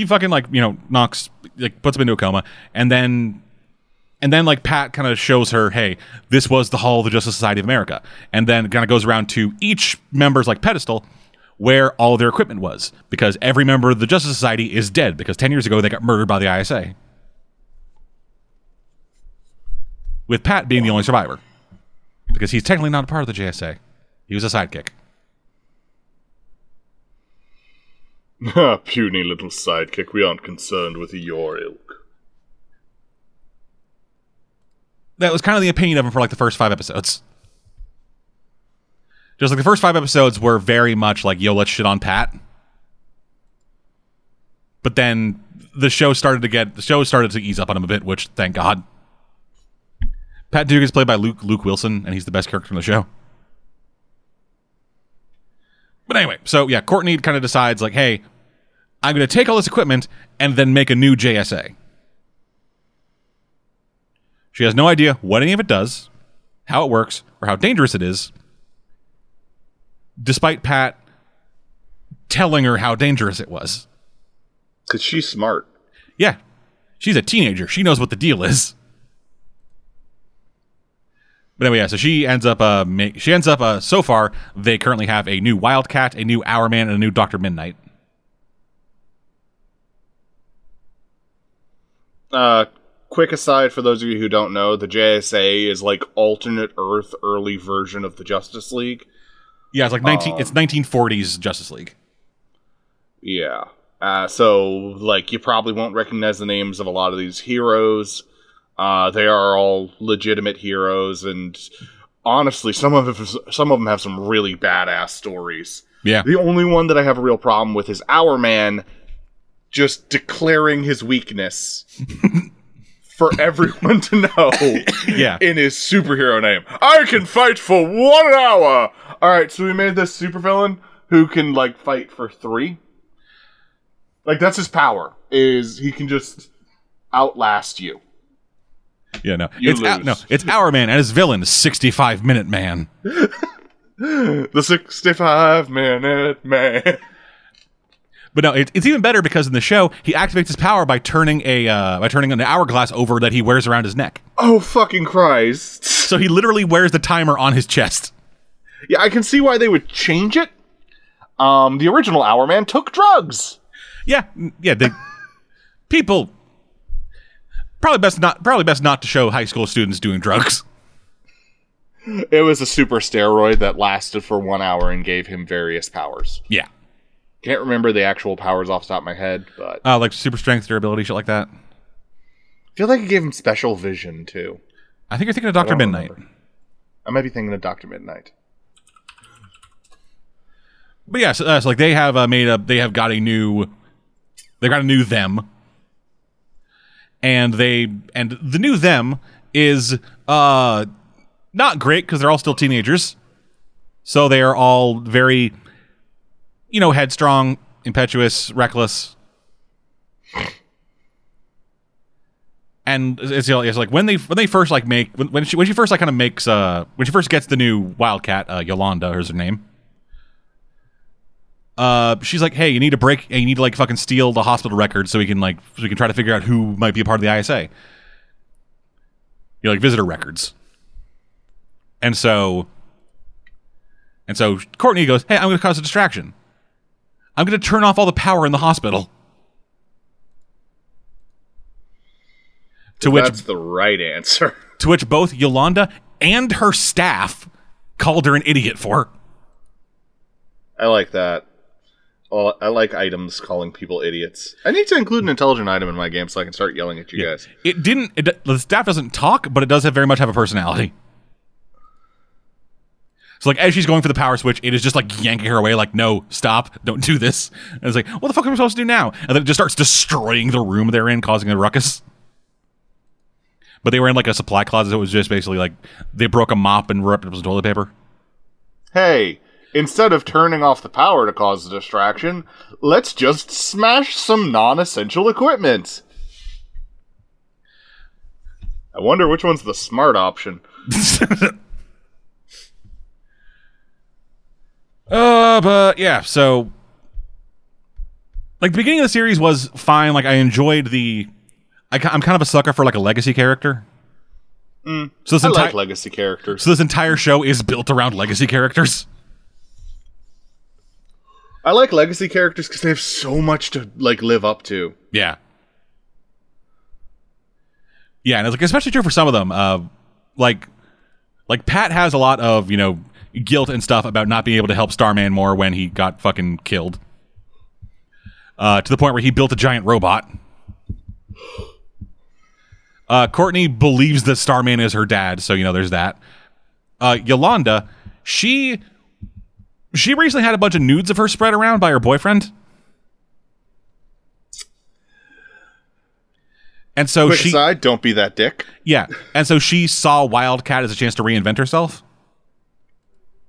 fucking, like, you know, knocks, like, puts him into a coma, and then like, Pat kind of shows her, hey, this was the Hall of the Justice Society of America, and then kind of goes around to each member's, like, pedestal, where all their equipment was, because every member of the Justice Society is dead, because 10 years ago they got murdered by the ISA. With Pat being the only survivor, because he's technically not a part of the JSA. He was a sidekick. Ah, puny little sidekick, we aren't concerned with your ilk. That was kind of the opinion of him for, like, the first 5 episodes. Just like the first 5 episodes were very much like, yo, let's shit on Pat. But then the show started to ease up on him a bit, which thank God. Pat Dugan is played by Luke Wilson, and he's the best character on the show. But anyway, so yeah, Courtney kind of decides like, hey, I'm going to take all this equipment and then make a new JSA. She has no idea what any of it does, how it works, or how dangerous it is, despite Pat telling her how dangerous it was. Because she's smart. Yeah. She's a teenager. She knows what the deal is. But anyway, yeah, so she ends up, so far, they currently have a new Wildcat, a new Hourman, and a new Doctor Midnight. Quick aside for those of you who don't know, the JSA is like alternate Earth early version of the Justice League. Yeah, it's like it's 1940s Justice League. Yeah. So, like, you probably won't recognize the names of a lot of these heroes. They are all legitimate heroes, and honestly, some of them have some really badass stories. Yeah. The only one that I have a real problem with is Hourman just declaring his weakness for everyone to know in his superhero name. I can fight for 1 hour! Alright, so we made this supervillain who can, like, fight for 3. Like, that's his power, is he can just outlast you. Yeah, no. It's Hourman and his villain, the 65-Minute Man. The 65-Minute Man. But no, it's even better because in the show, he activates his power by turning an hourglass over that he wears around his neck. Oh, fucking Christ. So he literally wears the timer on his chest. Yeah, I can see why they would change it. The original Hourman took drugs. Yeah, people... Probably best not to show high school students doing drugs. It was a super steroid that lasted for 1 hour and gave him various powers. Yeah. Can't remember the actual powers off the top of my head, but... like super strength, durability, shit like that. I feel like it gave him special vision, too. I think you're thinking of Dr. Midnight. Remember. I might be thinking of Dr. Midnight. But yeah, so like they've got a new them. And the new them is not great because they're all still teenagers. So they are all very, headstrong, impetuous, reckless. And it's like when she first gets the new Wildcat, Yolanda is her name. She's like, hey, you need to like fucking steal the hospital records so we can try to figure out who might be a part of the ISA. Visitor records. And so Courtney goes, hey, I'm going to cause a distraction. I'm going to turn off all the power in the hospital. That's the right answer. To which both Yolanda and her staff called her an idiot for. I like that. I like items calling people idiots. I need to include an intelligent item in my game so I can start yelling at you guys. The staff doesn't talk, but it does very much have a personality. So, like, as she's going for the power switch, it is just, like, yanking her away, like, no, stop, don't do this. And it's like, what the fuck am I supposed to do now? And then it just starts destroying the room they're in, causing a ruckus. But they were in, like, a supply closet, so it was just basically, like, they broke a mop and ripped up some toilet paper. Hey... Instead of turning off the power to cause a distraction, let's just smash some non-essential equipment. I wonder which one's the smart option. But yeah, so... Like, the beginning of the series was fine. Like, I enjoyed the... I'm kind of a sucker for, like, a legacy character. I like legacy characters. So this entire show is built around legacy characters. I like legacy characters because they have so much to, like, live up to. Yeah. Yeah, and it's, like, especially true for some of them. Like Pat has a lot of, guilt and stuff about not being able to help Starman more when he got fucking killed. To the point where he built a giant robot. Courtney believes that Starman is her dad, so, there's that. Yolanda, She recently had a bunch of nudes of her spread around by her boyfriend. And so quick aside, don't be that dick. Yeah. And so she saw Wildcat as a chance to reinvent herself.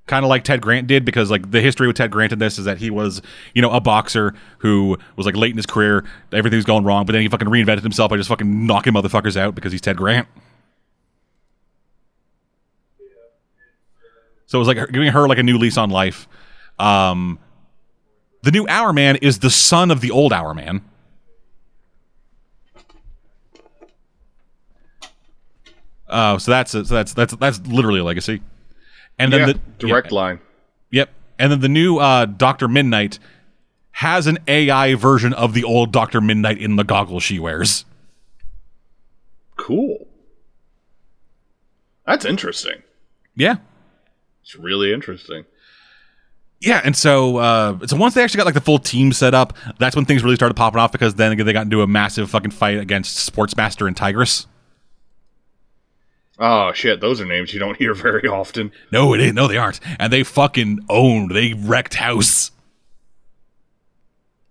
Kind of like Ted Grant did, because like the history with Ted Grant in this is that he was, you know, a boxer who was like late in his career, everything was going wrong, but then he fucking reinvented himself by just fucking knocking motherfuckers out because he's Ted Grant. So it was like giving her like a new lease on life. The new Hourman is the son of the old Hourman. So that's literally a legacy. And then the direct line. Yep. And then the new Doctor Midnight has an AI version of the old Doctor Midnight in the goggles she wears. Cool. That's interesting. Yeah. It's really interesting. Yeah, and so once they actually got like the full team set up, that's when things really started popping off, because then again, they got into a massive fucking fight against Sportsmaster and Tigress. Oh, shit, those are names you don't hear very often. No, it ain't. No, they aren't. And they fucking owned. They wrecked house.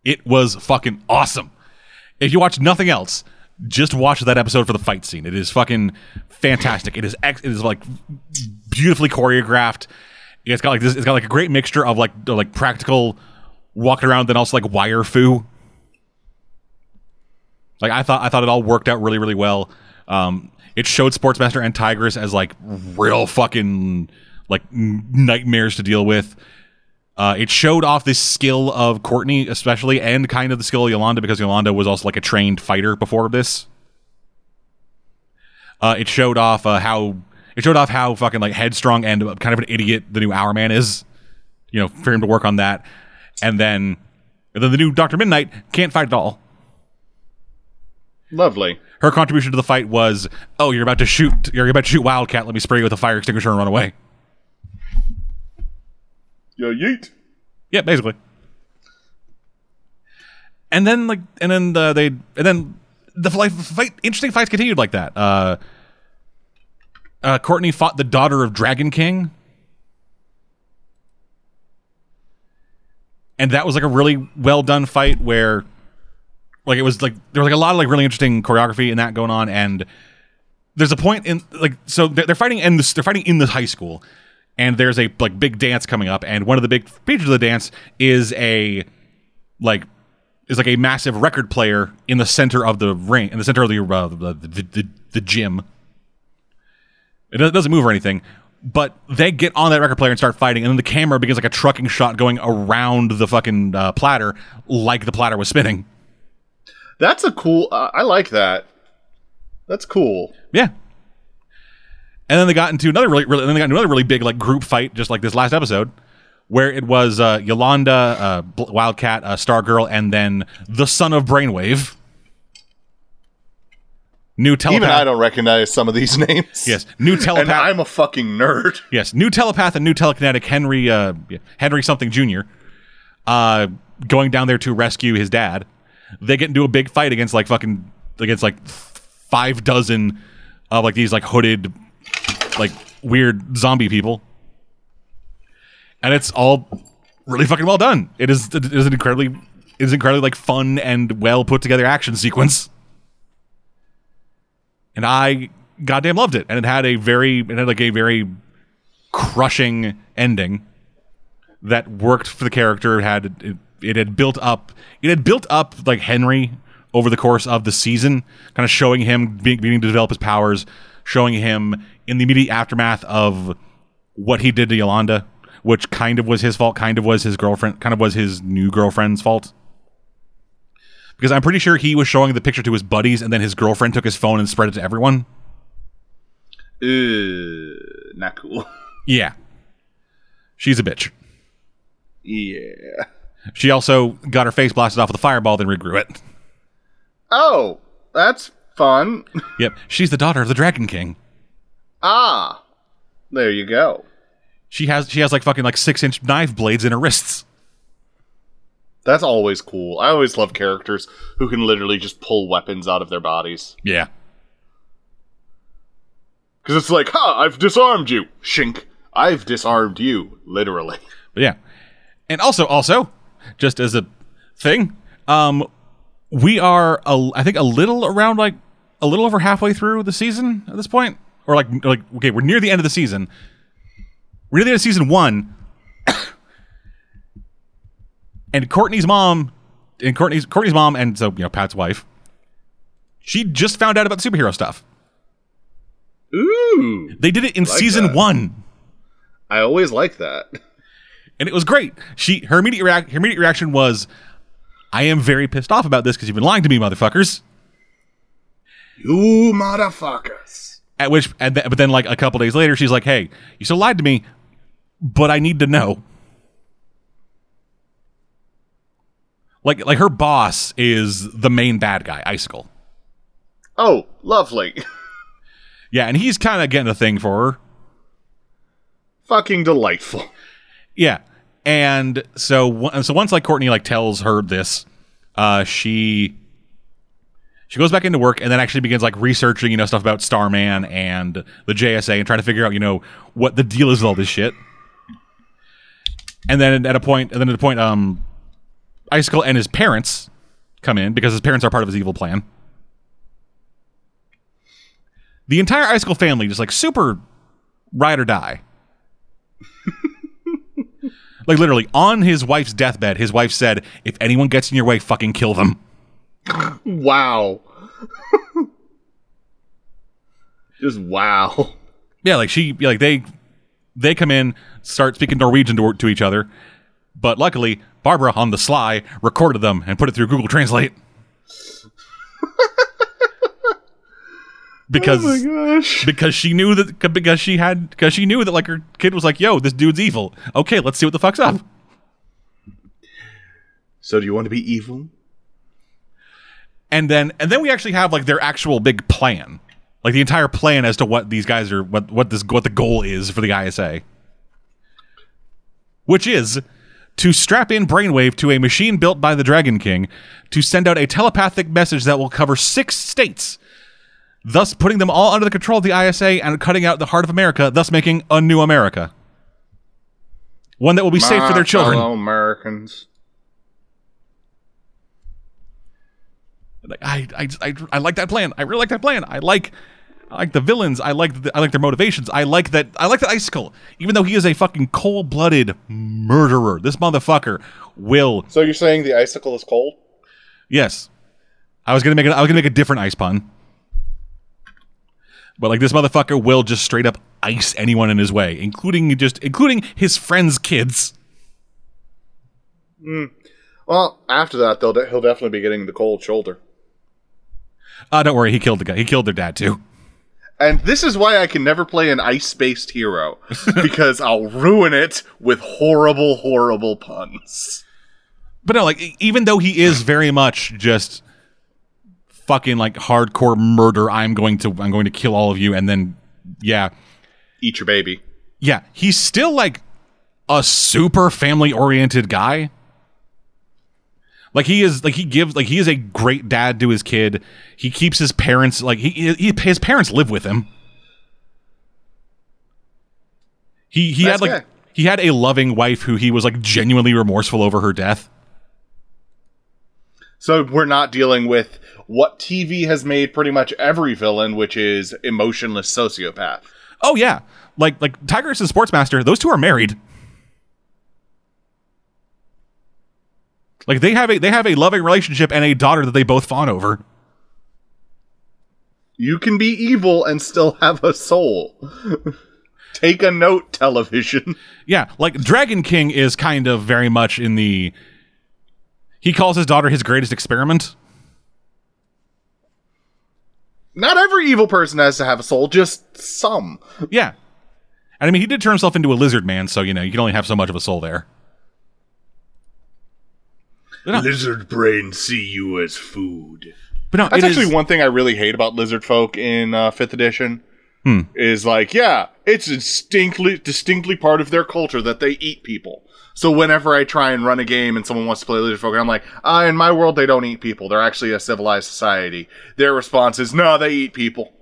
It was fucking awesome. If you watch nothing else, just watch that episode for the fight scene. It is fucking fantastic. It is like beautifully choreographed. It's got like this. It's got like a great mixture of like practical walking around, then also like wire foo. Like I thought it all worked out really, really well. It showed Sportsmaster and Tigress as like real fucking like nightmares to deal with. It showed off the skill of Courtney, especially, and kind of the skill of Yolanda, because Yolanda was also like a trained fighter before this. It showed off how fucking like headstrong and kind of an idiot the new Hourman is. You know, for him to work on that, and then the new Dr. Midnight can't fight at all. Lovely. Her contribution to the fight was, "Oh, you're about to shoot Wildcat. Let me spray you with a fire extinguisher and run away." Yo, yeet. Yeah, basically. And then the interesting fights continued like that. Courtney fought the daughter of Dragon King. And that was like a really well done fight where like it was like there was like a lot of like really interesting choreography and that going on, and there's a point in like so they're fighting in the high school, and there's a like big dance coming up, and one of the big features of the dance is like a massive record player in the center of the ring, in the center of the gym. It doesn't move or anything, but they get on that record player and start fighting, and then the camera begins like a trucking shot going around the fucking platter, like the platter was spinning. That's a cool... I like that. That's cool. Yeah. And then they got into another really big like group fight, just like this last episode, where it was Yolanda, Wildcat, Stargirl, and then the son of Brainwave. New telepath. Even I don't recognize some of these names. Yes, new telepath. And I'm a fucking nerd. Yes, new telepath and new telekinetic Henry something Jr. Going down there to rescue his dad. They get into a big fight against like 5 dozen of like these like hooded like weird zombie people, and it's all really fucking well done. It is an incredibly like fun and well put together action sequence. And I goddamn loved it, and it had a very crushing ending that worked for the character. It had built up like Henry over the course of the season, kind of showing him beginning to develop his powers, showing him in the immediate aftermath of what he did to Yolanda, which kind of was his fault, kind of was his girlfriend, kind of was his new girlfriend's fault. Because I'm pretty sure he was showing the picture to his buddies, and then his girlfriend took his phone and spread it to everyone. Not cool. Yeah. She's a bitch. Yeah. She also got her face blasted off with a fireball, then regrew it. Oh, that's fun. Yep. She's the daughter of the Dragon King. Ah. There you go. She has like fucking like 6-inch knife blades in her wrists. That's always cool. I always love characters who can literally just pull weapons out of their bodies. Yeah. Because it's like, ha, I've disarmed you. Shink. I've disarmed you. Literally. But yeah. And also, just as a thing, we are, I think, a little around like a little over halfway through the season at this point, or like okay, we're near the end of the season. We're near the end of season one, and Courtney's mom, and so Pat's wife, she just found out about the superhero stuff. Ooh, they did it in season one. I always liked that, and it was great. Her immediate reaction was, "I am very pissed off about this because you've been lying to me, motherfuckers." You motherfuckers. But then like a couple days later, she's like, "Hey, you still lied to me, but I need to know." Like her boss is the main bad guy, Icicle. Oh, lovely. Yeah, and he's kind of getting a thing for her. Fucking delightful. Yeah, and so once Courtney tells her this, she goes back into work and then actually begins researching stuff about Starman and the JSA and trying to figure out what the deal is with all this shit. And then at a point, Icicle and his parents come in because his parents are part of his evil plan. The entire Icicle family just super ride or die. Literally on his wife's deathbed, his wife said, "If anyone gets in your way, fucking kill them." Wow. Just wow. Yeah, they come in, start speaking Norwegian to each other, but luckily Barbara on the sly recorded them and put it through Google Translate. Because she knew that because she knew that her kid was yo, this dude's evil. Okay, let's see what the fuck's up. So do you want to be evil? And then we actually have their actual big plan, the entire plan as to what these guys are, what the goal is for the ISA, which is to strap in Brainwave to a machine built by the Dragon King to send out a telepathic message that will cover 6 states. Thus putting them all under the control of the ISA and cutting out the heart of America, thus making a new America. One that will be safe for their children. Americans. I like that plan. I really like that plan. I like the villains. I like their motivations. I like that Icicle. Even though he is a fucking cold-blooded murderer, this motherfucker will. So you're saying the Icicle is cold? Yes. I was gonna make a different ice pun. But this motherfucker will just straight up ice anyone in his way, including his friends' kids. Mm. Well, after that, he'll definitely be getting the cold shoulder. Don't worry, he killed the guy. He killed their dad too. And this is why I can never play an ice-based hero, because I'll ruin it with horrible, horrible puns. But no, even though he is very much just fucking hardcore murder, I'm going to kill all of you and then eat your baby. Yeah, he's still a super family oriented guy. He is a great dad to his kid. He keeps his parents his parents live with him. He had a loving wife who he was genuinely remorseful over her death. So we're not dealing with what TV has made pretty much every villain, which is emotionless sociopath. Oh yeah, like Tigress and Sportsmaster, those two are married. They have a loving relationship and a daughter that they both fawn over. You can be evil and still have a soul. Take a note, television. Yeah, Dragon King is kind of very much in the. He calls his daughter his greatest experiment. Not every evil person has to have a soul, just some. Yeah. And he did turn himself into a lizard man, so, you can only have so much of a soul there. Lizard brain see you as food. But no, that's actually one thing I really hate about lizard folk in 5th edition. Hmm. Is it's distinctly part of their culture that they eat people. So whenever I try and run a game and someone wants to play lizard folk, I'm in my world, they don't eat people. They're actually a civilized society. Their response is, no, they eat people.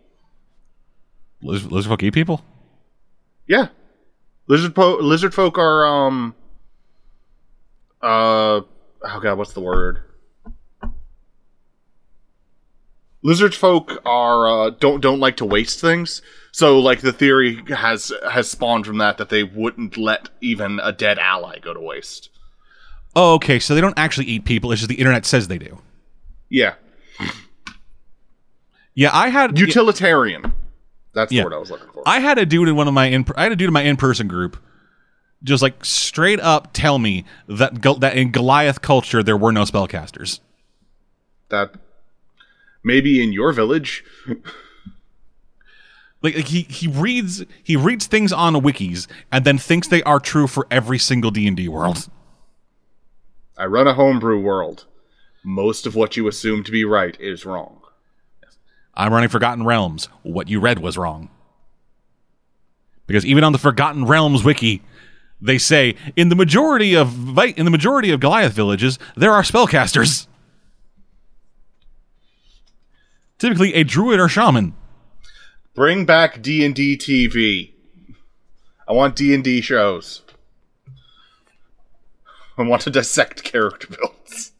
Lizard folk eat people? Yeah. Lizard folk are, oh, God, what's the word? lizard folk are don't like to waste things. So, like, the theory has spawned from that they wouldn't let even a dead ally go to waste. Oh, okay. So they don't actually eat people. It's just the internet says they do. Yeah. Yeah, I had utilitarian. That's the word I was looking for. I had a dude in one of my in-person group just like straight up tell me that in Goliath culture there were no spellcasters. That maybe in your village. Like he reads things on wikis and then thinks they are true for every single D&D world. I run a homebrew world. Most of what you assume to be right is wrong. I'm running Forgotten Realms. What you read was wrong. Because even on the Forgotten Realms wiki, they say in the majority of Goliath villages there are spellcasters. Typically a druid or shaman. Bring back D&D TV. I want D&D shows. I want to dissect character builds.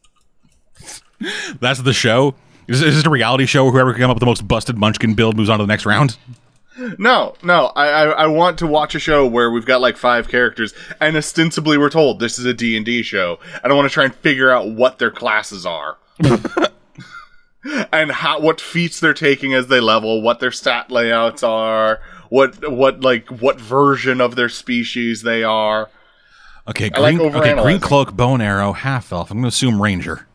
That's the show? Is this a reality show where whoever can come up with the most busted munchkin build moves on to the next round? No. I want to watch a show where we've got like 5 characters and ostensibly we're told this is a D&D show. And I want to try and figure out what their classes are. And what feats they're taking as they level, what their stat layouts are, what version of their species they are. Okay, green cloak, bone arrow, half elf. I'm going to assume ranger.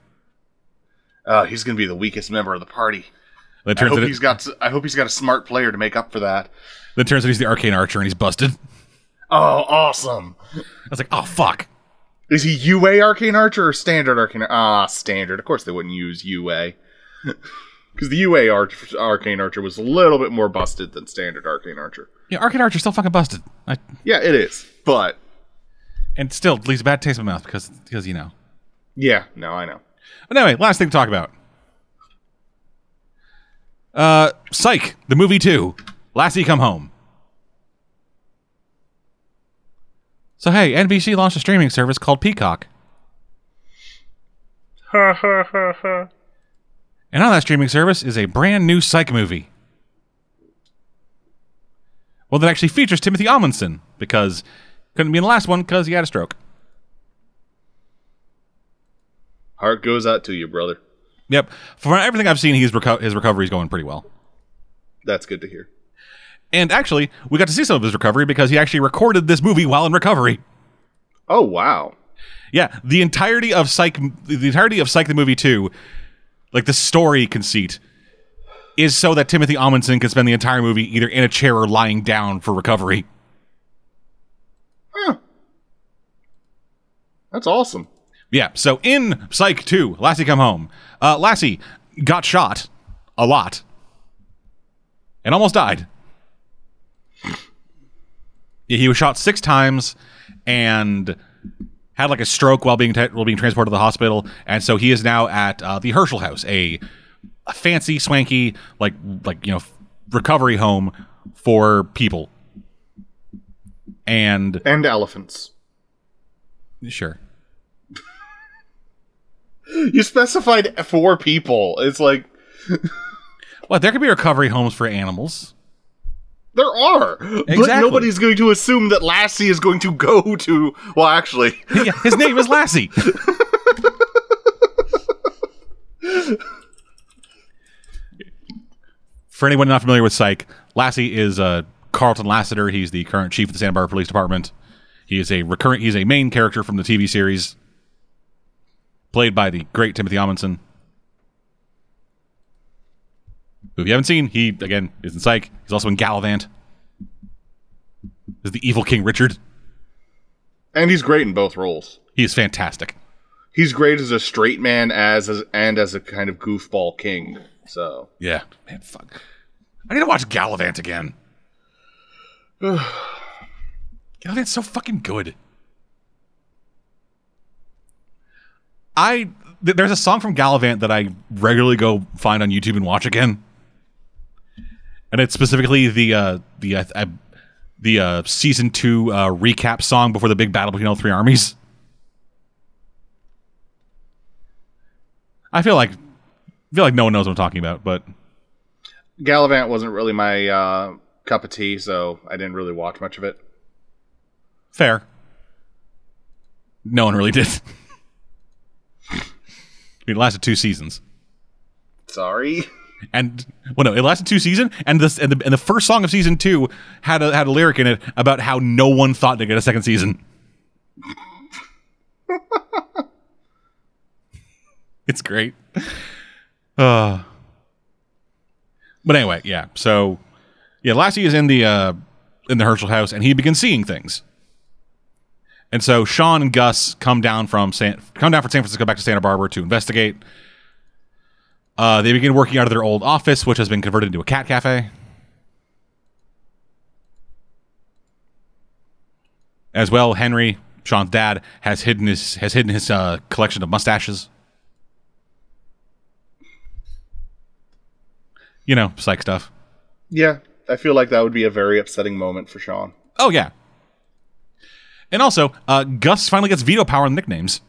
He's going to be the weakest member of the party. I hope he's got a smart player to make up for that. Then it turns out he's the arcane archer and he's busted. Oh, awesome! I was like, oh fuck. Is he UA arcane archer or standard arcane? Standard. Of course, they wouldn't use UA. Because the UA Arcane Archer was a little bit more busted than standard Arcane Archer. Yeah, Arcane Archer's still fucking busted. Yeah, it is, but... And still, leaves a bad taste in my mouth because you know. Yeah, no, I know. But anyway, last thing to talk about. Psych, the movie 2. Lassie Come Home. So hey, NBC launched a streaming service called Peacock. Ha ha ha ha. And on that streaming service is a brand new Psych movie. Well, that actually features Timothy Omundson, because couldn't be in the last one because he had a stroke. Heart goes out to you, brother. Yep. From everything I've seen, his recovery is going pretty well. That's good to hear. And actually, we got to see some of his recovery because he actually recorded this movie while in recovery. Oh, wow. Yeah, the entirety of Psych the movie 2... Like, the story conceit is so that Timothy Omundson can spend the entire movie either in a chair or lying down for recovery. Huh. That's awesome. Yeah, so in Psych 2, Lassie Come Home, Lassie got shot a lot and almost died. He was shot 6 times and... had like a stroke while being transported to the hospital, and so he is now at the Herschel House, a fancy, swanky, recovery home for people and elephants. Sure. You specified for people. It's like, well, there could be recovery homes for animals. There are, exactly. But nobody's going to assume that Lassie is going to go to... Well, actually... Yeah, his name is Lassie. For anyone not familiar with Psych, Lassie is Carlton Lasseter. He's the current chief of the Santa Barbara Police Department. He's a main character from the TV series, played by the great Timothy Omundson. Who, if you haven't seen, he, again, is in Psych. He's also in Galavant. Is the evil King Richard. And he's great in both roles. He is fantastic. He's great as a straight man and as a kind of goofball king. So yeah. Man, fuck. I need to watch Galavant again. Galavant's so fucking good. There's a song from Galavant that I regularly go find on YouTube and watch again. And it's specifically the season 2 recap song before the big battle between all 3 armies. I feel like no one knows what I'm talking about, but Galavant wasn't really my cup of tea, so I didn't really watch much of it. Fair. No one really did. It lasted 2 seasons. Sorry. And well, no, it lasted 2 seasons, and the first song of season 2 had a lyric in it about how no one thought they'd get a second season. It's great. But anyway, yeah. So, yeah, Lassie is in the Herschel house, and he begins seeing things. And so Sean and Gus come down from San Francisco back to Santa Barbara to investigate. They begin working out of their old office, which has been converted into a cat cafe. As well, Henry, Sean's dad, has hidden his collection of mustaches. You know, psych stuff. Yeah, I feel like that would be a very upsetting moment for Sean. Oh, yeah. And also, Gus finally gets veto power on nicknames.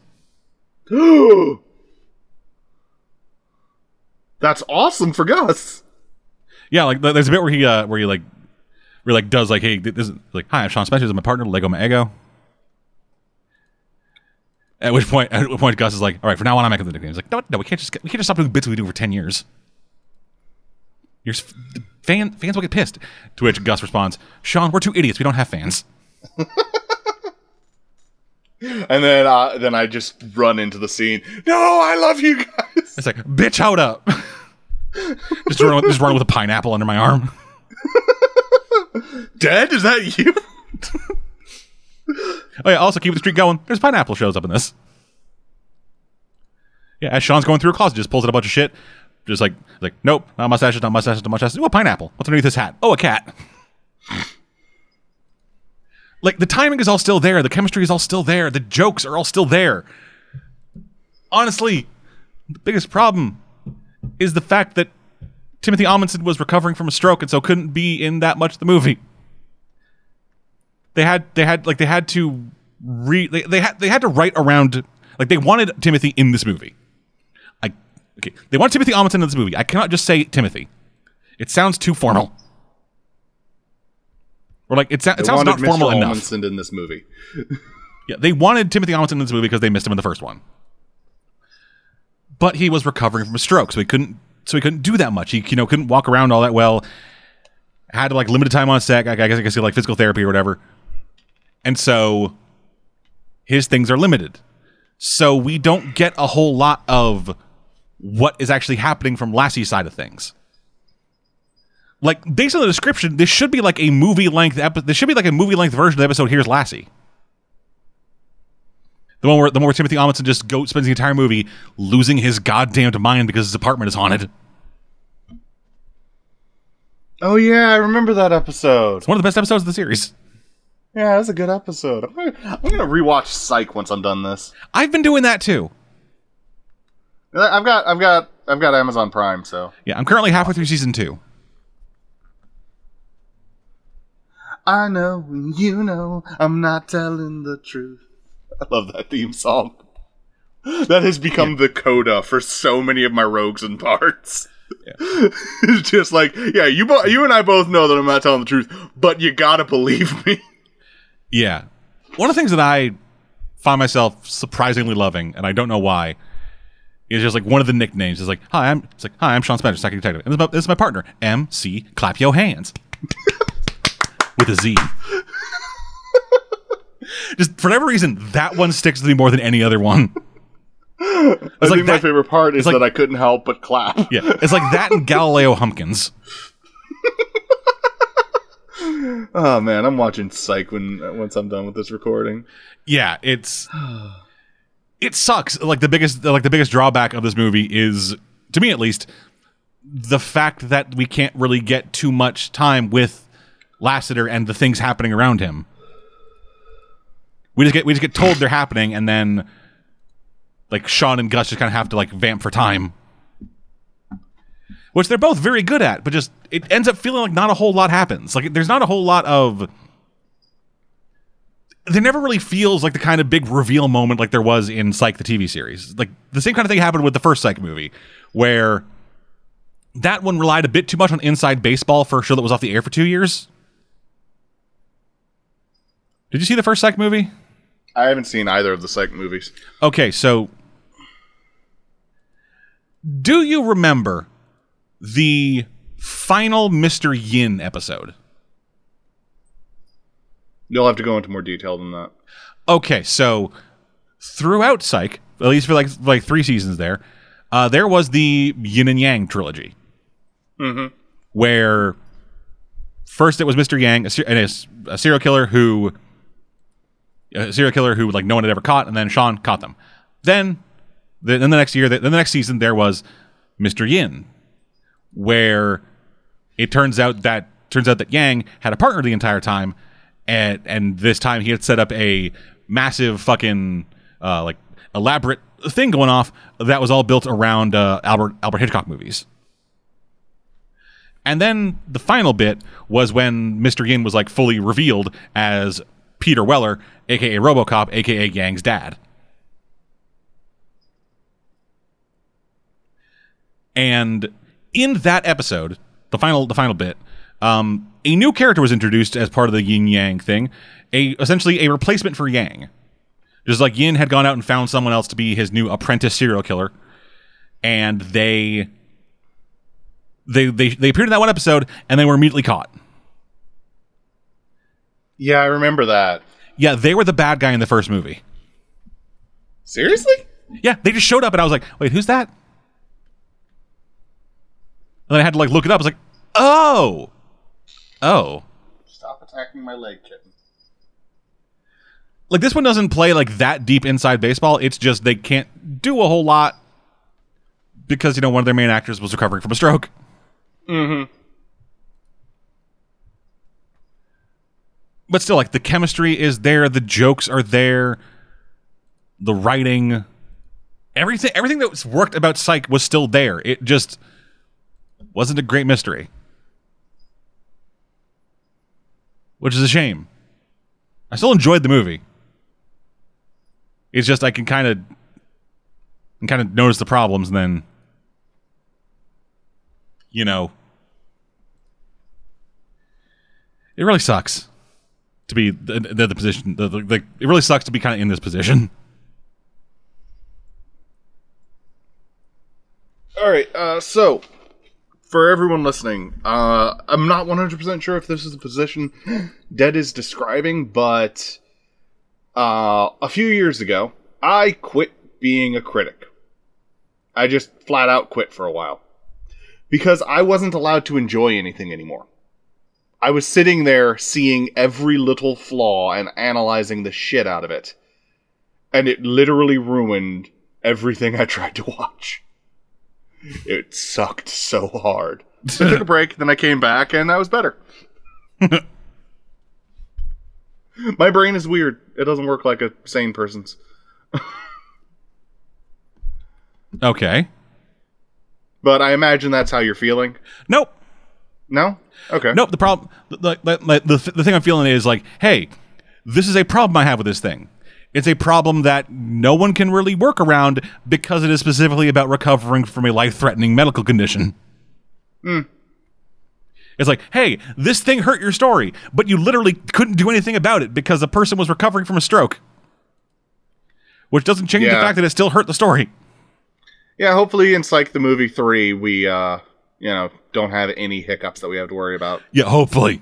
That's awesome for Gus. Yeah, like there's a bit where he does hey, this is, like, hi, I'm Sean Spencer, this is my partner, Lego my ego. At which point Gus is like, all right, from now on I'm making the nicknames. Like, no, we can't just stop doing bits we do for 10 years. Your fans will get pissed. To which Gus responds, Sean, we're two idiots. We don't have fans. And then I just run into the scene. No, I love you guys. It's like, bitch, hold up. just run with a pineapple under my arm. Dad, is that you? Oh, yeah. Also, keep the streak going. There's pineapple shows up in this. Yeah, as Sean's going through a closet, just pulls out a bunch of shit. Just like, nope, not mustaches. Ooh, a pineapple. What's underneath his hat? Oh, a cat. Like, the timing is all still there. The chemistry is all still there. The jokes are all still there. Honestly, the biggest problem is the fact that Timothy Omundson was recovering from a stroke and so couldn't be in that much of the movie. They had to write around, like, they wanted Timothy in this movie. Okay, they want Timothy Omundson in this movie. I cannot just say Timothy. It sounds too formal. Or like it sounds not formal enough. They wanted Mr. Omundson in this movie. Yeah, they wanted Timothy Omundson in this movie because they missed him in the first one. But he was recovering from a stroke, so he couldn't do that much. He couldn't walk around all that well. Had to limited time on set. I guess he had physical therapy or whatever. And so his things are limited. So we don't get a whole lot of what is actually happening from Lassie's side of things. Like, based on the description, this should be like a movie-length episode. This should be like a movie-length version of the episode Here's Lassie. The one where Timothy Omundson just spends the entire movie losing his goddamned mind because his apartment is haunted. Oh yeah, I remember that episode. It's one of the best episodes of the series. Yeah, that's a good episode. I'm gonna rewatch Psych once I'm done this. I've been doing that too. I've got Amazon Prime, so yeah. I'm currently halfway through season 2. I know, you know, I'm not telling the truth. I love that theme song. That has become the coda for so many of my rogues and parts. Yeah. It's just like, yeah, you and I both know that I'm not telling the truth, but you gotta believe me. Yeah, one of the things that I find myself surprisingly loving, and I don't know why. It's just like one of the nicknames. It's like, hi, I'm Sean Spencer, second detective, and this is my partner, MC. Clap your hands with a Z. Just for whatever reason, that one sticks with me more than any other one. I think my favorite part is that I couldn't help but clap. Yeah, it's like that and Galileo Humpkins. Oh man, I'm watching Psych once I'm done with this recording. Yeah, it's. It sucks. The biggest drawback of this movie is, to me at least, the fact that we can't really get too much time with Lasseter and the things happening around him. We just get told they're happening, and then like Sean and Gus just kind of have to vamp for time, which they're both very good at. But just it ends up feeling like not a whole lot happens. Like there's not a whole lot of. There never really feels like the kind of big reveal moment like there was in Psych, the TV series. Like the same kind of thing happened with the first Psych movie, where that one relied a bit too much on inside baseball for a show that was off the air for 2 years. Did you see the first Psych movie? I haven't seen either of the Psych movies. Okay, so do you remember the final Mr. Yin episode? You'll have to go into more detail than that. Okay, so throughout Psych, at least for like 3 seasons there was the Yin and Yang trilogy. Mm-hmm. Where first it was Mr. Yang, a serial killer who... A serial killer who like no one had ever caught, and then Sean caught them. Then the next year, then the next season, there was Mr. Yin, where it turns out that Yang had a partner the entire time, and this time he had set up a massive fucking like elaborate thing going off that was all built around Albert Hitchcock movies. And then the final bit was when Mr. Yin was like fully revealed as Peter Weller, a.k.a. RoboCop, a.k.a. Yang's dad. And in that episode, the final bit, a new character was introduced as part of the Yin-Yang thing, essentially a replacement for Yang. Just like Yin had gone out and found someone else to be his new apprentice serial killer, and they appeared in that one episode, and they were immediately caught. Yeah, I remember that. Yeah, they were the bad guy in the first movie. Seriously? Yeah, they just showed up, and I was like, wait, who's that? And then I had to like look it up. I was like, oh. Stop attacking my leg, kitten. Like, this one doesn't play like that deep inside baseball. It's just they can't do a whole lot because, you know, one of their main actors was recovering from a stroke. Mm-hmm. But still, like, the chemistry is there, the jokes are there, the writing, everything that was worked about Psych was still there. It just wasn't a great mystery, which is a shame. I still enjoyed the movie. It's just I can kind of notice the problems, and then, you know, it really sucks. To be the position, it really sucks to be kind of in this position. All right, so for everyone listening, I'm not 100% sure if this is the position Dead is describing, but a few years ago, I quit being a critic. I just flat out quit for a while because I wasn't allowed to enjoy anything anymore. I was sitting there seeing every little flaw and analyzing the shit out of it. And it literally ruined everything I tried to watch. It sucked so hard. So I took a break, then I came back, and I was better. My brain is weird. It doesn't work like a sane person's. Okay. But I imagine that's how you're feeling. Nope. No? Okay. Nope, the problem... The thing I'm feeling is like, hey, this is a problem I have with this thing. It's a problem that no one can really work around because it is specifically about recovering from a life-threatening medical condition. Mm. It's like, hey, this thing hurt your story, but you literally couldn't do anything about it because the person was recovering from a stroke. Which doesn't change the fact that it still hurt the story. Yeah, hopefully in Psych the Movie 3, we... you know, don't have any hiccups that we have to worry about. Yeah, hopefully.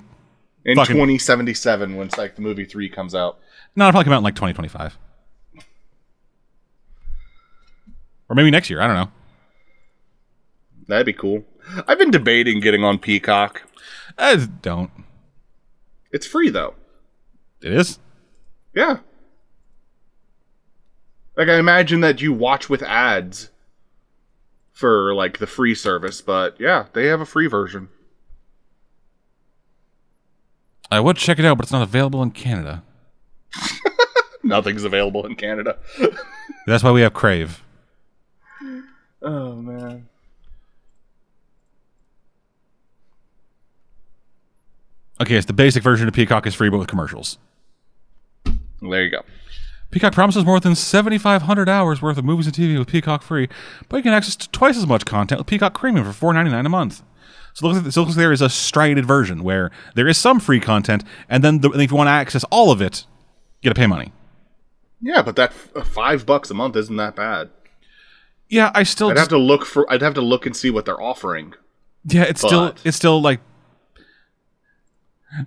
In 2077, when Psych the Movie 3 comes out. No, it'll probably come out in like 2025. Or maybe next year, I don't know. That'd be cool. I've been debating getting on Peacock. I don't. It's free, though. It is? Yeah. Like, I imagine that you watch with ads... for, like, the free service, but yeah, they have a free version. I would check it out, but it's not available in Canada. Nothing's available in Canada. That's why we have Crave. Oh, man. Okay, it's the basic version of Peacock is free, but with commercials. There you go. Peacock promises more than 7,500 hours worth of movies and TV with Peacock free, but you can access twice as much content with Peacock Premium for $4.99 a month. So it looks like there is a striated version where there is some free content, and then if you want to access all of it, you got to pay money. Yeah, but that $5 a month isn't that bad. Yeah, I still I'd have to look and see what they're offering. Yeah, it's still like,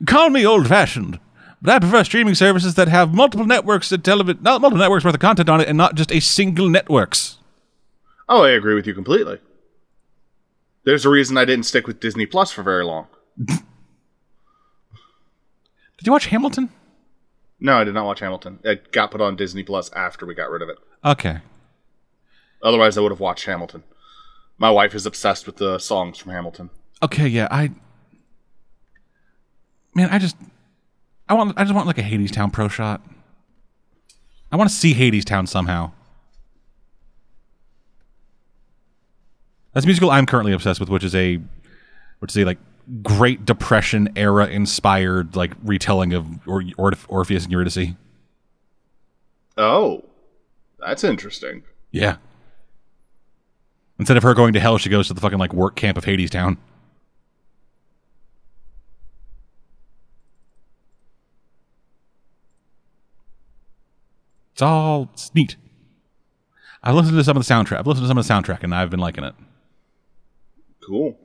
call me old fashioned, but I prefer streaming services that have multiple networks that multiple networks worth of content on it, and not just a single networks. Oh, I agree with you completely. There's a reason I didn't stick with Disney Plus for very long. Did you watch Hamilton? No, I did not watch Hamilton. It got put on Disney Plus after we got rid of it. Okay. Otherwise, I would have watched Hamilton. My wife is obsessed with the songs from Hamilton. Okay, yeah, I just want like a Hadestown pro shot. I want to see Hadestown somehow. That's a musical I'm currently obsessed with, which is a like Great Depression era inspired like retelling of Orpheus and Eurydice. Oh, that's interesting. Yeah. Instead of her going to hell, she goes to the fucking like work camp of Hadestown. It's neat. I've listened to some of the soundtrack, and I've been liking it. Cool.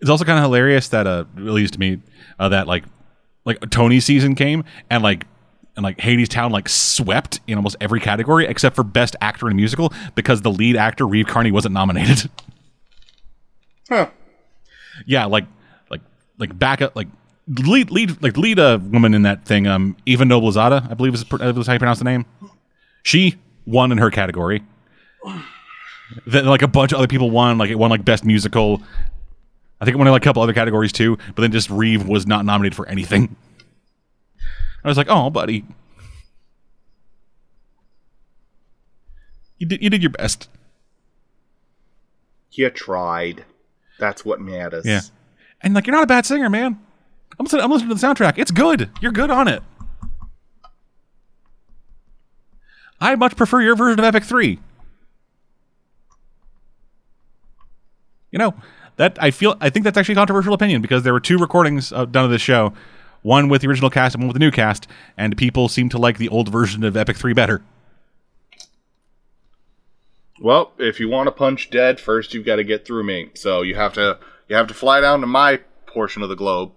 It's also kind of hilarious that at least to me that like Tony season came and Hadestown like swept in almost every category except for Best Actor in a Musical because the lead actor Reeve Carney wasn't nominated. Huh. Yeah, like back up like lead woman in that thing Eva Noblezada, I believe is how you pronounce the name. She won in her category. Then like a bunch of other people won, like it won like Best Musical. I think it won like a couple other categories too, but then just Reeve was not nominated for anything. I was like, oh, buddy. You did your best. You tried. That's what matters. Yeah. And like, you're not a bad singer, man. I'm listening to the soundtrack. It's good. You're good on it. I much prefer your version of Epic 3. You know, I think that's actually a controversial opinion because there were two recordings done of this show, one with the original cast and one with the new cast, and people seem to like the old version of Epic 3 better. Well, if you want to punch dead, first you've got to get through me. So you have to fly down to my portion of the globe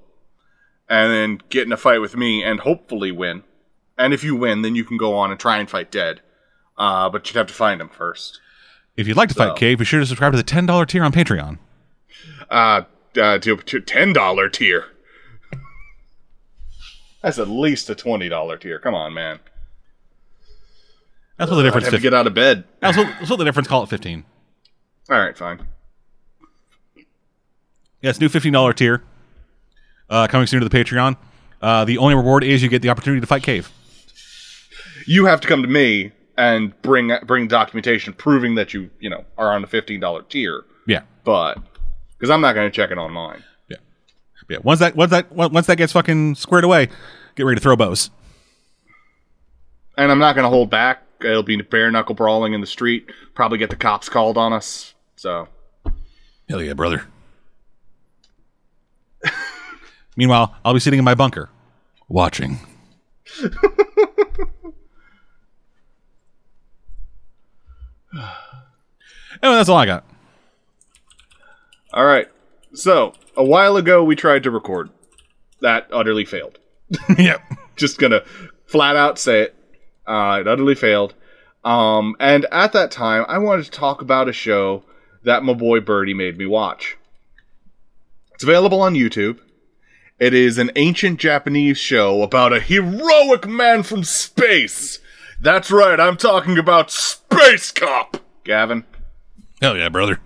and then get in a fight with me and hopefully win. And if you win, then you can go on and try and fight Dead. But you'd have to find him first. If you'd like to fight Cave, be sure to subscribe to the $10 tier on Patreon. To $10 tier. That's at least a $20 tier. Come on, man. That's what the difference. I'd have to get out of bed. That's what the difference. Call it 15. All right, fine. Yes, new $15 tier. Coming soon to the Patreon. The only reward is you get the opportunity to fight Cave. You have to come to me and bring documentation proving that you are on the $15 tier. Yeah, but because I'm not going to check it online. Yeah. Once that gets fucking squared away, get ready to throw bows. And I'm not going to hold back. It'll be bare knuckle brawling in the street. Probably get the cops called on us. So hell yeah, brother. Meanwhile, I'll be sitting in my bunker, watching. Anyway, that's all I got. All right. So, a while ago, we tried to record. That utterly failed. Yep. Just going to flat out say it. It utterly failed. And at that time, I wanted to talk about a show that my boy Birdie made me watch. It's available on YouTube. It is an ancient Japanese show about a heroic man from space. That's right, I'm talking about Space Cop Gavin. Hell yeah, brother.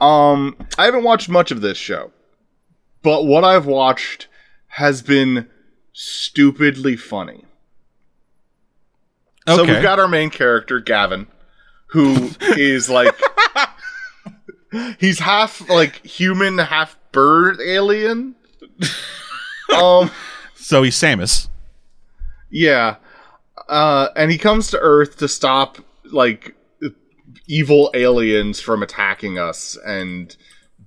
I haven't watched much of this show, but what I've watched has been stupidly funny. Okay. So we've got our main character, Gavin, who is like... he's half, like, human, half bird alien... So he's Samus. Yeah. And he comes to Earth to stop, like, evil aliens from attacking us and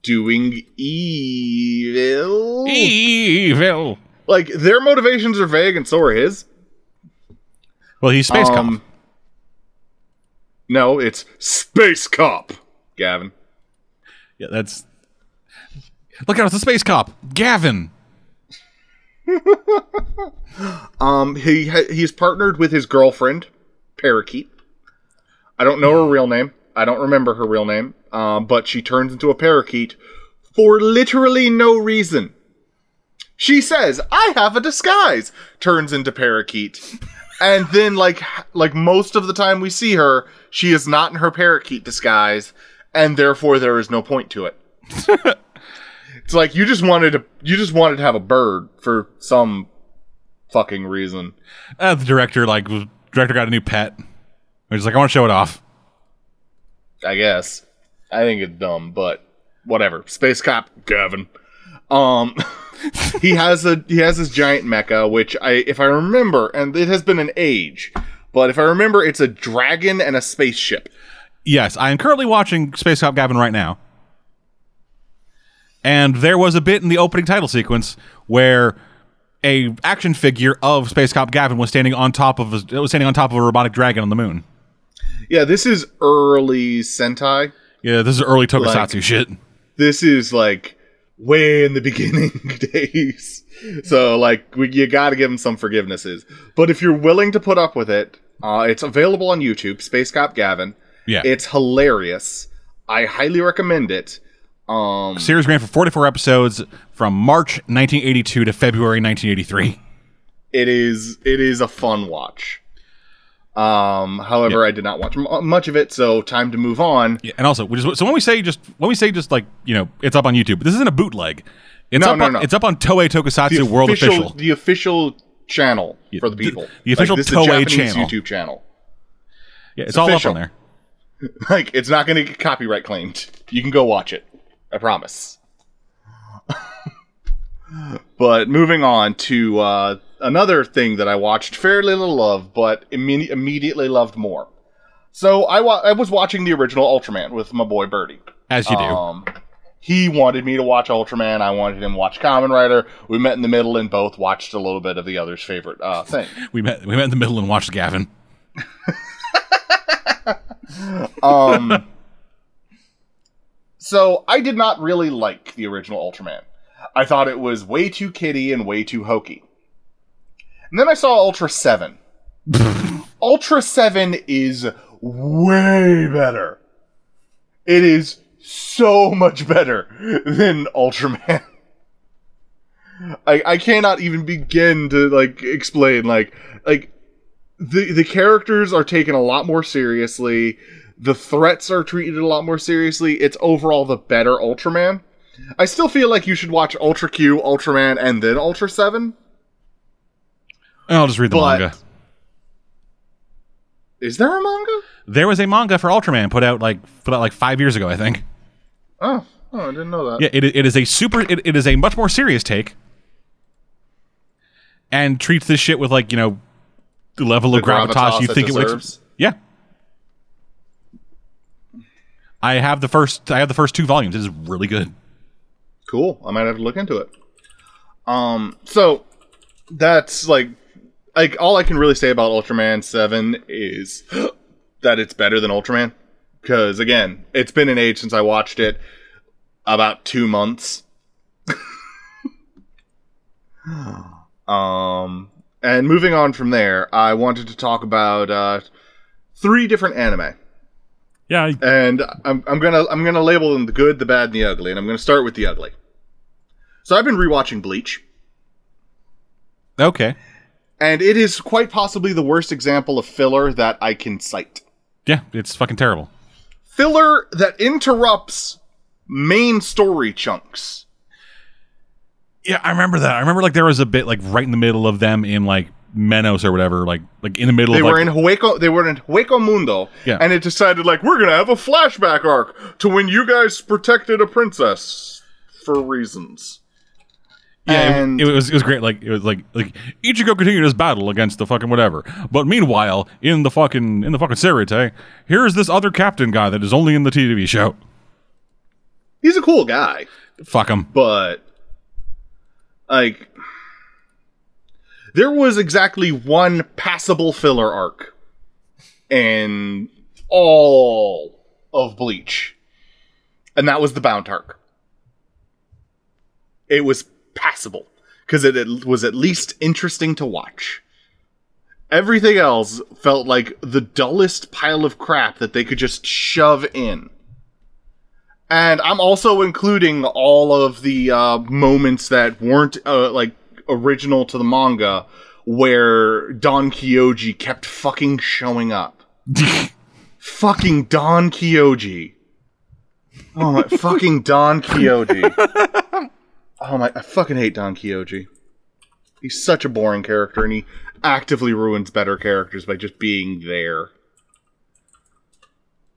doing evil. Evil. Like, their motivations are vague, and so are his. Well, he's Space Cop. No, it's Space Cop, Gavin. Yeah, that's... Look out, it's a Space Cop, Gavin. He's partnered with his girlfriend, Parakeet. I don't know her real name. I don't remember her real name. But she turns into a parakeet for literally no reason. She says, "I have a disguise," turns into parakeet. And then, like most of the time we see her, she is not in her parakeet disguise, and therefore there is no point to it. It's like you just wanted to have a bird for some fucking reason. The director got a new pet. We're just like, I want to show it off. I guess. I think it's dumb, but whatever. Space Cop Gavin. He has this giant mecha, which if I remember, and it has been an age, but if I remember, it's a dragon and a spaceship. Yes, I am currently watching Space Cop Gavin right now. And there was a bit in the opening title sequence where a action figure of Space Cop Gavin was standing on top of a robotic dragon on the moon. Yeah, this is early Sentai. Yeah, this is early Tokusatsu shit. This is like way in the beginning days. So like you got to give them some forgivenesses. But if you're willing to put up with it, it's available on YouTube, Space Cop Gavin. Yeah. It's hilarious. I highly recommend it. Series ran for 44 episodes from March 1982 to February 1983. It is a fun watch. However, yeah. I did not watch much of it, so time to move on. Yeah, and also, when we say like, you know, it's up on YouTube. This isn't a bootleg. It's up on Toei Tokusatsu World Official. The official channel for the people. The official Toei channel. YouTube channel. Yeah, it's all official. Up on there. Like, it's not going to get copyright claimed. You can go watch it. I promise. But moving on to another thing that I watched fairly little of, but immediately loved more. So I was watching the original Ultraman with my boy Birdie. As you do. He wanted me to watch Ultraman. I wanted him to watch Kamen Rider. We met in the middle and both watched a little bit of the other's favorite thing. We met in the middle and watched Gavin. So, I did not really like the original Ultraman. I thought it was way too kiddie and way too hokey. And then I saw Ultra 7. Ultra 7 is way better. It is so much better than Ultraman. I cannot even begin to, like, explain, like the characters are taken a lot more seriously. The threats are treated a lot more seriously. It's overall the better Ultraman. I still feel like you should watch Ultra Q, Ultraman, and then Ultra 7. I'll just read the manga. Is there a manga? There was a manga for Ultraman put out like 5 years ago, I think. Oh, I didn't know that. Yeah, it is a much more serious take. And treats this shit with, like, you know, the level of gravitas you think it deserves. Yeah. I have the first two volumes. It is really good. Cool. I might have to look into it. So that's like all I can really say about Ultraman 7 is that it's better than Ultraman. Because again, it's been an age since I watched it. About 2 months. And moving on from there, I wanted to talk about three different anime. Yeah, and I'm gonna label them the good, the bad, and the ugly, and I'm gonna start with the ugly. So I've been rewatching Bleach. Okay, and it is quite possibly the worst example of filler that I can cite. Yeah, it's fucking terrible. Filler that interrupts main story chunks. Yeah, I remember that. I remember, like, there was a bit, like, right in the middle of them in, like, Menos or whatever, like in the middle they of, like, they were in Hueco Mundo, yeah. And it decided, like, we're gonna have a flashback arc to when you guys protected a princess for reasons. Yeah, and it was great. Like it was like Ichigo continued his battle against the fucking whatever. But meanwhile, in the fucking Serite, here's this other captain guy that is only in the TV show. He's a cool guy. Fuck him. But like, there was exactly one passable filler arc in all of Bleach, and that was the Bound arc. It was passable because it was at least interesting to watch. Everything else felt like the dullest pile of crap that they could just shove in. And I'm also including all of the moments that weren't like original to the manga, where Don Kyoji kept fucking showing up. Fucking Don Kyoji. Oh my fucking Don Kyoji. Oh my, I fucking hate Don Kyoji. He's such a boring character, and he actively ruins better characters by just being there.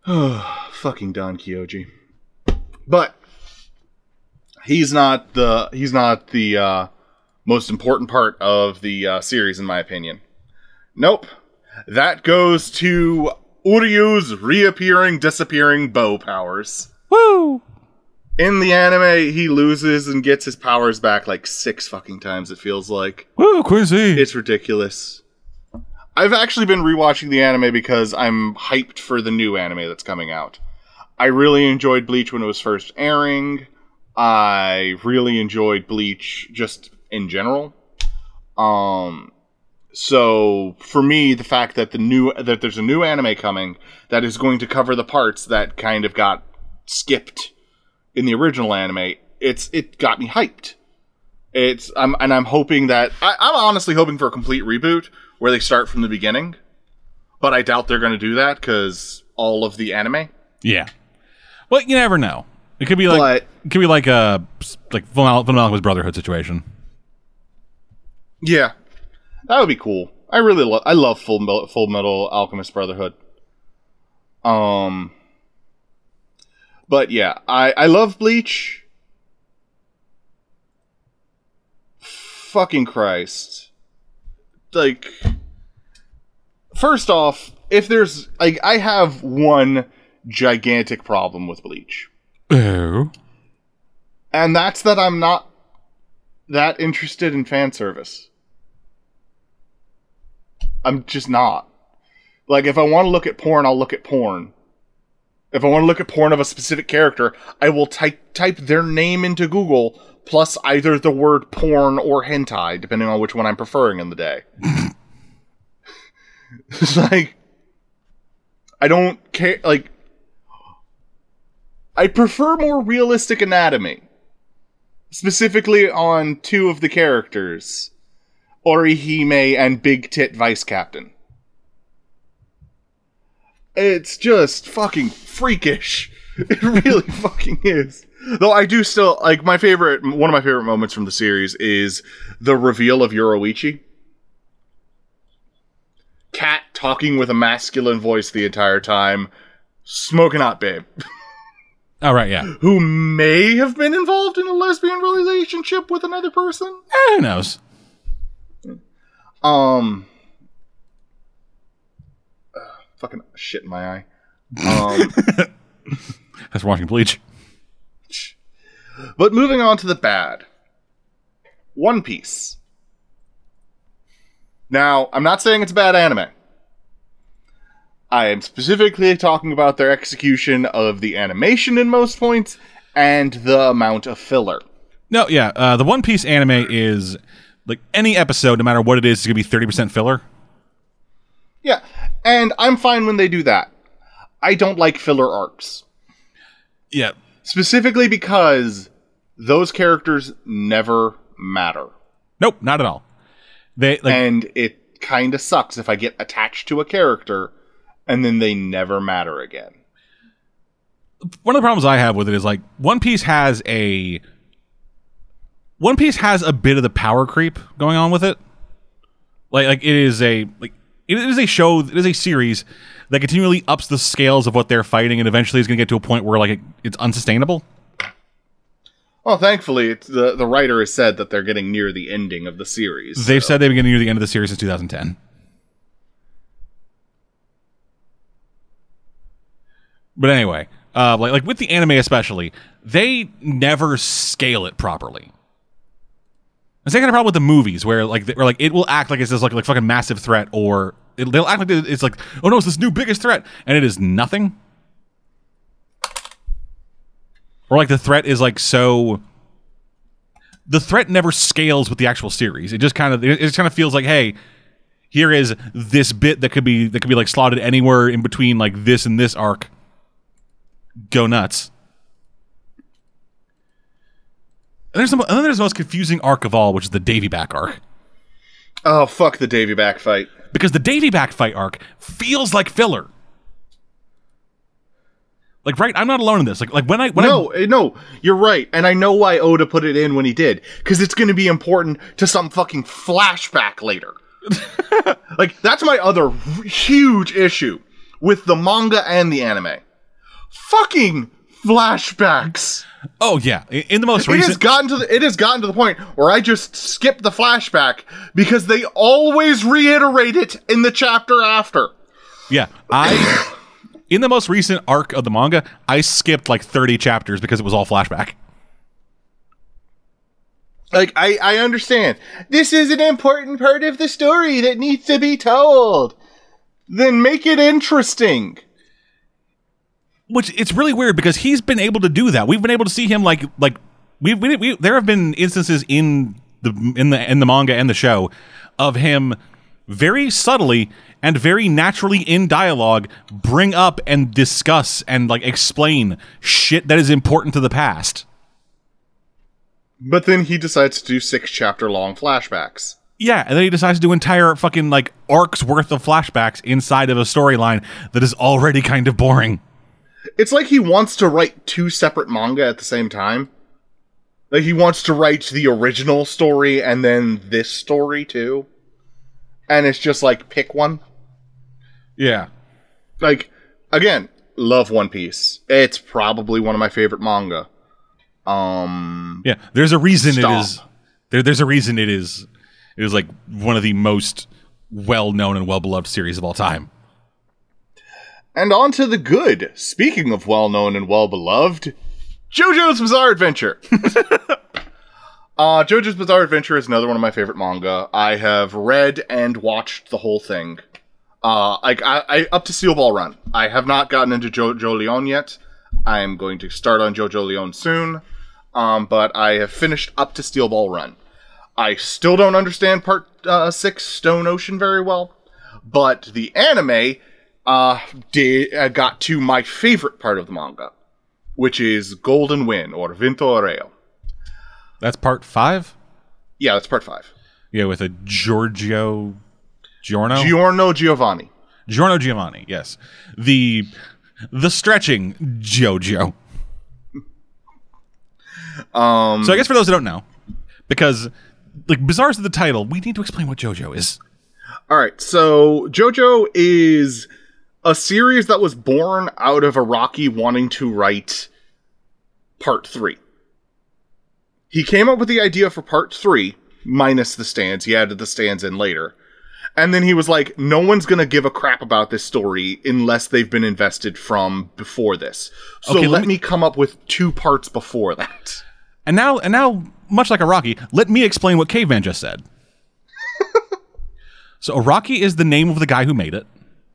Oh, fucking Don Kyoji. But he's not the most important part of the series, in my opinion. Nope. That goes to Uryu's reappearing, disappearing bow powers. Woo! In the anime, he loses and gets his powers back like 6 fucking times, it feels like. Woo, Quincy! It's ridiculous. I've actually been rewatching the anime because I'm hyped for the new anime that's coming out. I really enjoyed Bleach when it was first airing. I really enjoyed Bleach just in general. So for me, the fact that there's a new anime coming that is going to cover the parts that kind of got skipped in the original anime, it got me hyped. I'm hoping that I'm honestly hoping for a complete reboot where they start from the beginning, but I doubt they're going to do that because all of the anime. Yeah, well, you never know. It could be like it could be like Phenomenon with Brotherhood situation. Yeah, that would be cool. I really love Full Metal Alchemist Brotherhood. But yeah, I love Bleach. Fucking Christ. Like, first off, if there's, like, I have one gigantic problem with Bleach. Oh. And that's that I'm not that interested in fan service. I'm just not. Like, if I want to look at porn, I'll look at porn. If I want to look at porn of a specific character, I will type their name into Google, plus either the word porn or hentai, depending on which one I'm preferring in the day. It's like, I don't care, like, I prefer more realistic anatomy. Specifically on 2 of the characters, Orihime and Big Tit Vice Captain. It's just fucking freakish. It really fucking is. Though I do still, like, one of my favorite moments from the series is the reveal of Yoroichi. Cat talking with a masculine voice the entire time. Smoking hot babe. All right, yeah. Who may have been involved in a lesbian relationship with another person? Who knows? Fucking shit in my eye. That's watching Bleach. But moving on to the bad. One Piece. Now, I'm not saying it's a bad anime. I am specifically talking about their execution of the animation in most points and the amount of filler. No, yeah. The One Piece anime is, like, any episode, no matter what it is going to be 30% filler. Yeah, and I'm fine when they do that. I don't like filler arcs. Yeah. Specifically because those characters never matter. Nope, not at all. And it kind of sucks if I get attached to a character and then they never matter again. One of the problems I have with it is, like, One Piece has a bit of the power creep going on with it. Like it is a series that continually ups the scales of what they're fighting, and eventually is going to get to a point where, like, it's unsustainable. Well, thankfully, the writer has said that they're getting near the ending of the series. They've said they've been getting near the end of the series since 2010. But anyway, like with the anime especially, they never scale it properly. It's not kind of problem with the movies where like it will act like it's this like fucking massive threat, or they'll act like it's like, oh no, it's this new biggest threat, and it is nothing. Or like the threat is like so. The threat never scales with the actual series. It just kind of feels like, hey, here is this bit that could be like slotted anywhere in between like this and this arc. Go nuts. And then there's the most confusing arc of all, which is the Davyback arc. Oh, fuck the Davyback fight. Because the Davyback fight arc feels like filler. Like, right, I'm not alone in this. No, you're right. And I know why Oda put it in when he did. Because it's going to be important to some fucking flashback later. Like, that's my other huge issue with the manga and the anime. Fucking flashbacks. Oh, yeah. In the most recent... It has gotten to the point where I just skip the flashback because they always reiterate it in the chapter after. Yeah, in the most recent arc of the manga, I skipped like 30 chapters because it was all flashback. Like, I understand. This is an important part of the story that needs to be told. Then make it interesting. Which, it's really weird because he's been able to do that. We've been able to see him like there have been instances in the manga and the show of him very subtly and very naturally in dialogue bring up and discuss and like explain shit that is important to the past. But then he decides to do 6-chapter-long flashbacks. Yeah, and then he decides to do entire fucking like arcs worth of flashbacks inside of a storyline that is already kind of boring. It's like he wants to write 2 separate manga at the same time. Like he wants to write the original story and then this story too. And it's just like, pick one. Yeah. Like, again, love One Piece. It's probably one of my favorite manga. Yeah, there's a reason it is. There's a reason it is. It is like one of the most well-known and well-beloved series of all time. And on to the good. Speaking of well-known and well-beloved, JoJo's Bizarre Adventure. JoJo's Bizarre Adventure is another one of my favorite manga. I have read and watched the whole thing. I up to Seal Ball Run. I have not gotten into JoJo Leon yet. I am going to start on JoJo Leon soon. But I have finished up to Steel Ball Run. I still don't understand Part 6, Stone Ocean, very well. But the anime got to my favorite part of the manga, which is Golden Wind, or Vento Oreo. That's part 5? Yeah, that's part 5. Yeah, with a Giorno Giovanni. Giorno Giovanni, yes. The stretching JoJo. So I guess for those who don't know, because like bizarre is the title, we need to explain what JoJo is. All right, so JoJo is a series that was born out of Araki wanting to write part 3. He came up with the idea for part 3, minus the stands. He added the stands in later. And then he was like, no one's going to give a crap about this story unless they've been invested from before this. So okay, let me come up with 2 parts before that. And now, much like Araki, let me explain what Caveman just said. So Araki is the name of the guy who made it.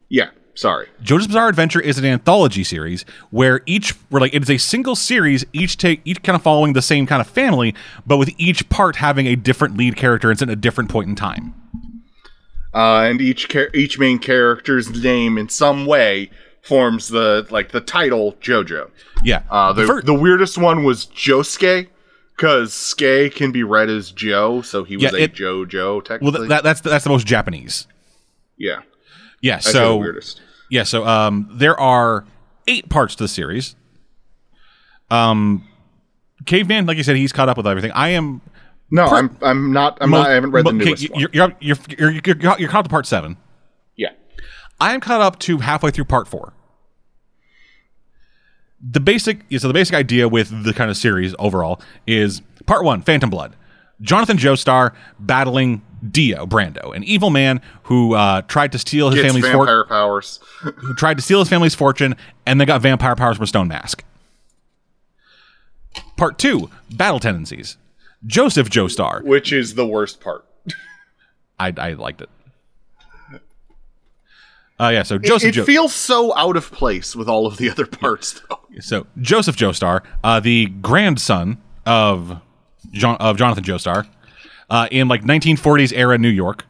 Yeah, sorry. JoJo's Bizarre Adventure is an anthology series where it is a single series, each kind of following the same kind of family, but with each part having a different lead character and at a different point in time. And each main character's name in some way forms the title JoJo. Yeah. The weirdest one was Josuke, because Ske can be read as Joe, so he was JoJo technically. Well, that's the most Japanese. Yeah. Yeah. That's the weirdest. Yeah. So there are 8 parts to the series. Caveman, like you said, he's caught up with everything. I'm not. I haven't read the newest one. You're caught up to part 7. Yeah, I am caught up to halfway through part 4. The basic idea with the kind of series overall is part one, Phantom Blood. Jonathan Joestar battling Dio Brando, an evil man who tried to steal his family's vampire powers. Who tried to steal his family's fortune and then got vampire powers from a stone mask. Part two, Battle Tendencies. Joseph Joestar. Which is the worst part. I liked it. So Joseph Joestar. It feels so out of place with all of the other parts, though. So Joseph Joestar, the grandson of Jonathan Joestar, in like 1940s era New York,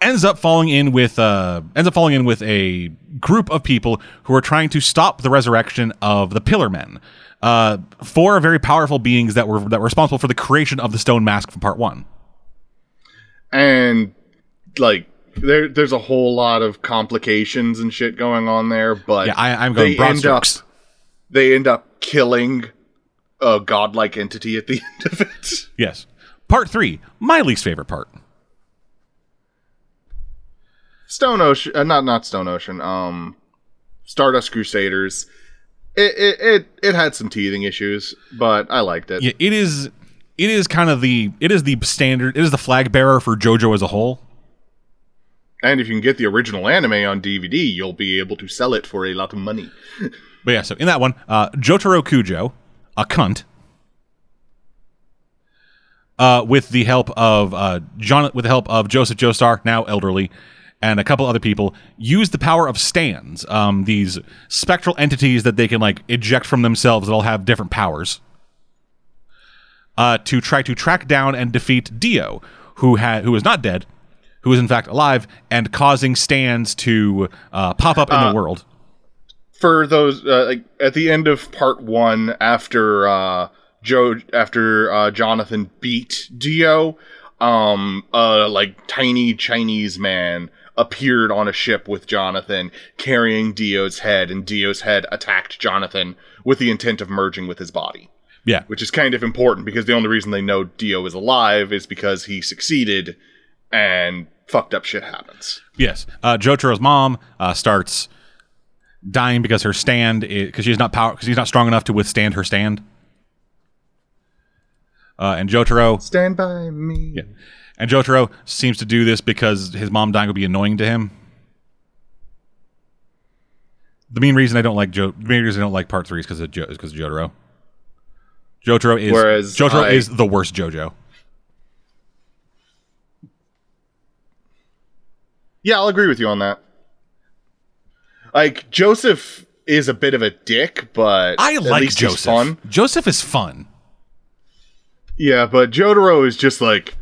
ends up falling in with a group of people who are trying to stop the resurrection of the Pillar Men, four very powerful beings that were responsible for the creation of the stone mask from part one. And like there's a whole lot of complications and shit going on there, but yeah, I'm going broad strokes. They end up killing a godlike entity at the end of it. Yes. Part three, my least favorite part. Stone Ocean, not Stone Ocean. Stardust Crusaders. It had some teething issues, but I liked it. Yeah, it is the standard. It is the flag bearer for JoJo as a whole. And if you can get the original anime on DVD, you'll be able to sell it for a lot of money. But yeah, so in that one, Jotaro Kujo, a cunt, with the help of Joseph Joestar, now elderly, and a couple other people, use the power of stands, these spectral entities that they can like eject from themselves that all have different powers, to try to track down and defeat Dio, who is not dead, who is in fact alive, and causing stands to pop up in the world. For those, at the end of part one, after Jonathan beat Dio, tiny Chinese man appeared on a ship with Jonathan, carrying Dio's head, and Dio's head attacked Jonathan with the intent of merging with his body. Yeah. Which is kind of important, because the only reason they know Dio is alive is because he succeeded, and fucked up shit happens. Yes. Jotaro's mom starts dying because her stand, because he's not strong enough to withstand her stand. And Jotaro, stand by me. Yeah. And Jotaro seems to do this because his mom dying would be annoying to him. The main reason I don't like part three is because of Jotaro. Jotaro is the worst JoJo. Yeah, I'll agree with you on that. Like, Joseph is a bit of a dick, but I like at least Joseph. He's fun. Joseph is fun. Yeah, but Jotaro is just like,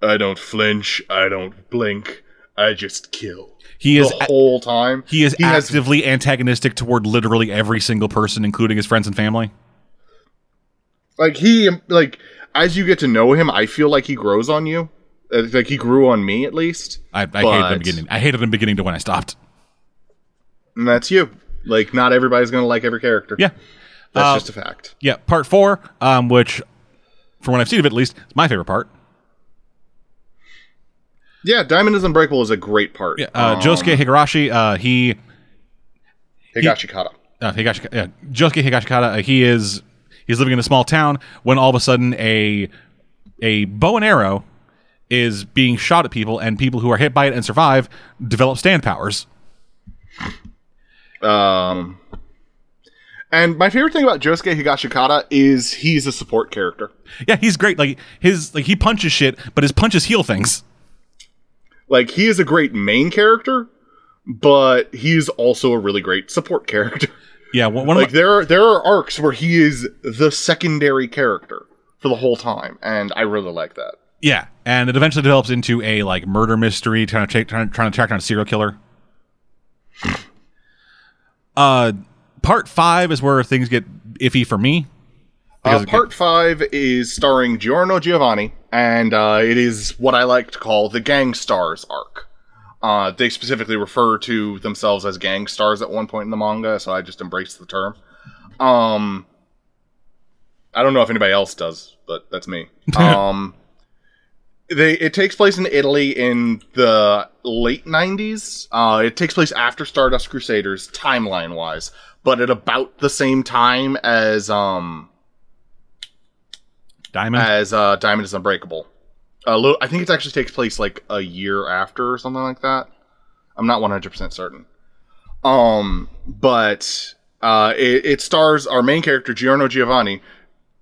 I don't flinch, I don't blink, I just kill. The whole time. He is actively antagonistic toward literally every single person, including his friends and family. Like, as you get to know him, I feel like he grows on you. Like, he grew on me, at least. I hated him beginning to when I stopped. And that's you. Like, not everybody's going to like every character. Yeah. That's just a fact. Yeah, part four, which, from what I've seen of it, at least, is my favorite part. Yeah, Diamond is Unbreakable is a great part. Yeah, Josuke Higurashi, Higashikata. Josuke Higashikata, he's living in a small town when all of a sudden a bow and arrow is being shot at people, and people who are hit by it and survive develop stand powers. And my favorite thing about Josuke Higashikata is he's a support character. Yeah, he's great. Like he punches shit, but his punches heal things. Like, he is a great main character, but he's also a really great support character. Yeah, there are arcs where he is the secondary character for the whole time, and I really like that. Yeah, and it eventually develops into a like murder mystery, trying to track down a serial killer. Part five is where things get iffy for me. Part five is starring Giorno Giovanni, and it is what I like to call the Gang Stars arc. They specifically refer to themselves as Gang Stars at one point in the manga, so I just embraced the term. I don't know if anybody else does, but that's me. It takes place in Italy in the late 90s. It takes place after Stardust Crusaders, timeline-wise, but at about the same time as Diamond? As Diamond is Unbreakable. I think it actually takes place like a year after or something like that. I'm not 100% certain. But it stars our main character, Giorno Giovanni,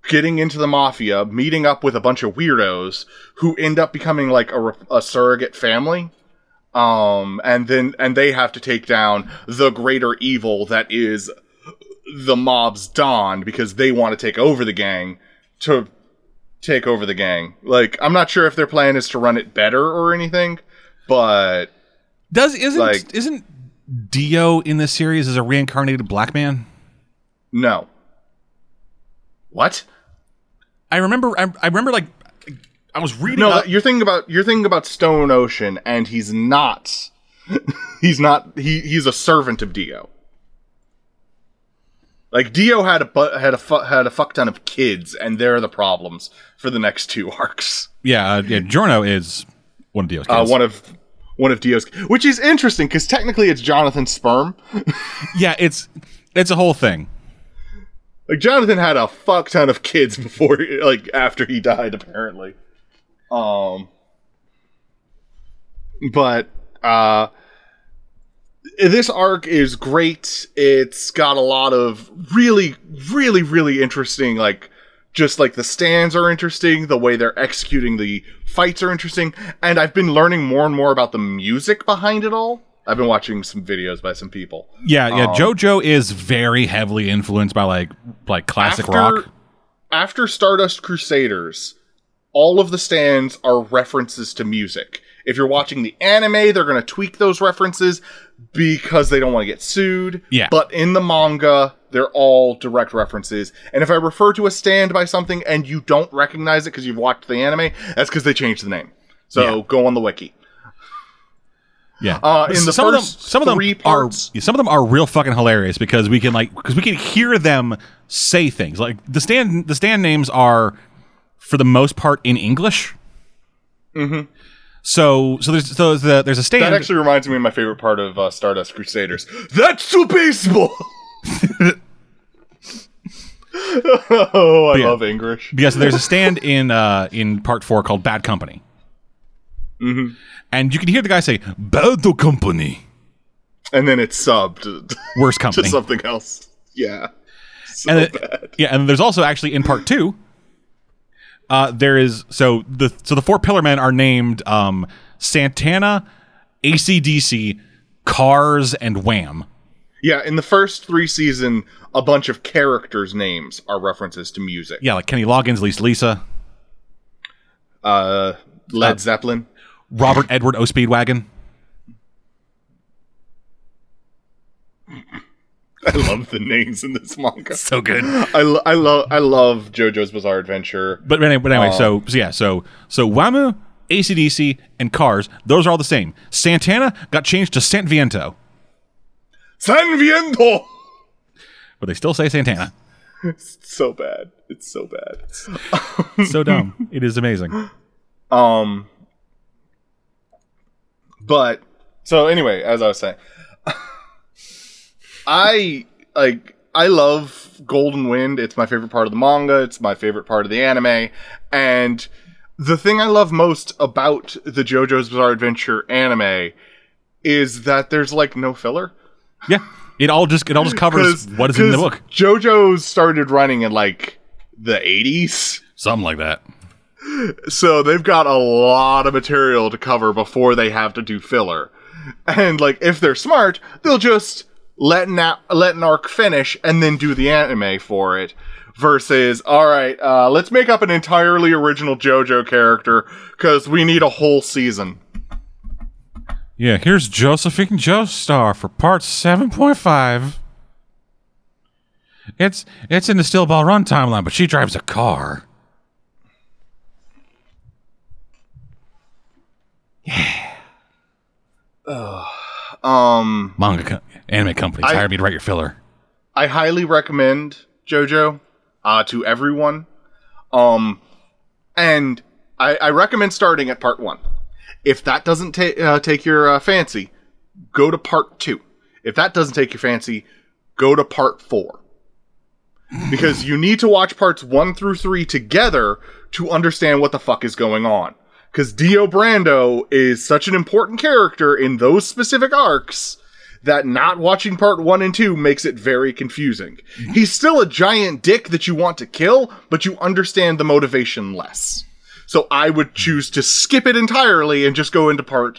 getting into the mafia, meeting up with a bunch of weirdos who end up becoming like a surrogate family. And they have to take down the greater evil that is the mob's Don, because they want to take over the gang Like, I'm not sure if their plan is to run it better or anything, but isn't Dio in this series as a reincarnated black man? No. What? I remember like I was reading. No, you're thinking about Stone Ocean, and he's not. He's a servant of Dio. Like, Dio had a fuck ton of kids, and they're the problems for the next two arcs. Yeah, Giorno is one of Dio's kids. One of Dio's, which is interesting because technically it's Jonathan's sperm. Yeah, it's a whole thing. Like, Jonathan had a fuck ton of kids before, like, after he died, apparently. But this arc is great. It's got a lot of really, really, really interesting, like, just, like, the stands are interesting, the way they're executing the fights are interesting, and I've been learning more and more about the music behind it all. I've been watching some videos by some people. Yeah. JoJo is very heavily influenced by like classic rock. After Stardust Crusaders, all of the stands are references to music. If you're watching the anime, they're going to tweak those references because they don't want to get sued. Yeah. But in the manga, they're all direct references. And if I refer to a stand by something and you don't recognize it because you've watched the anime, that's because they changed the name. So Go on the wiki. Yeah, in the some of them are real fucking hilarious because we can hear them say things like the stand names are for the most part in English. Mm-hmm. So there's a stand that actually reminds me of my favorite part of Stardust Crusaders. That's so baseball. I love English. Yes, so there's a stand in part 4 called Bad Company. Mm-hmm. And you can hear the guy say "Bad Company," and then it's subbed "Worse Company" to something else. Yeah, so bad. Yeah, and there's also actually in part 2, the four Pillar Men are named Santana, AC/DC, Cars, and Wham. Yeah, in the first 3 season, a bunch of characters' names are references to music. Yeah, like Kenny Loggins, Lisa. Led Zeppelin. Robert Edward O. Speedwagon. I love the names in this manga. So good. I love JoJo's Bizarre Adventure. But anyway, so WAMU, AC/DC, and Cars, those are all the same. Santana got changed to Sant Viento. San Viento! But they still say Santana. It's so bad. It's so bad. It's so dumb. It is amazing. But so anyway, as I was saying, I love Golden Wind. It's my favorite part of the manga. It's my favorite part of the anime. And the thing I love most about the JoJo's Bizarre Adventure anime is that there's like no filler. Yeah, it all just covers what is in the book. JoJo started running in like the 80s, something like that. So they've got a lot of material to cover before they have to do filler. And, like, if they're smart, they'll just let an arc finish and then do the anime for it. Versus, alright, let's make up an entirely original JoJo character, because we need a whole season. Yeah, here's Josephine Joestar for part 7.5. It's in the Steel Ball Run timeline, but she drives a car. Yeah. Manga anime companies hire me to write your filler. I highly recommend JoJo to everyone. And I recommend starting at part one. If that doesn't take your fancy, go to part two. If that doesn't take your fancy, go to part four. Because you need to watch parts 1 through 3 together to understand what the fuck is going on. Because Dio Brando is such an important character in those specific arcs that not watching part 1 and 2 makes it very confusing. He's still a giant dick that you want to kill, but you understand the motivation less. So I would choose to skip it entirely and just go into part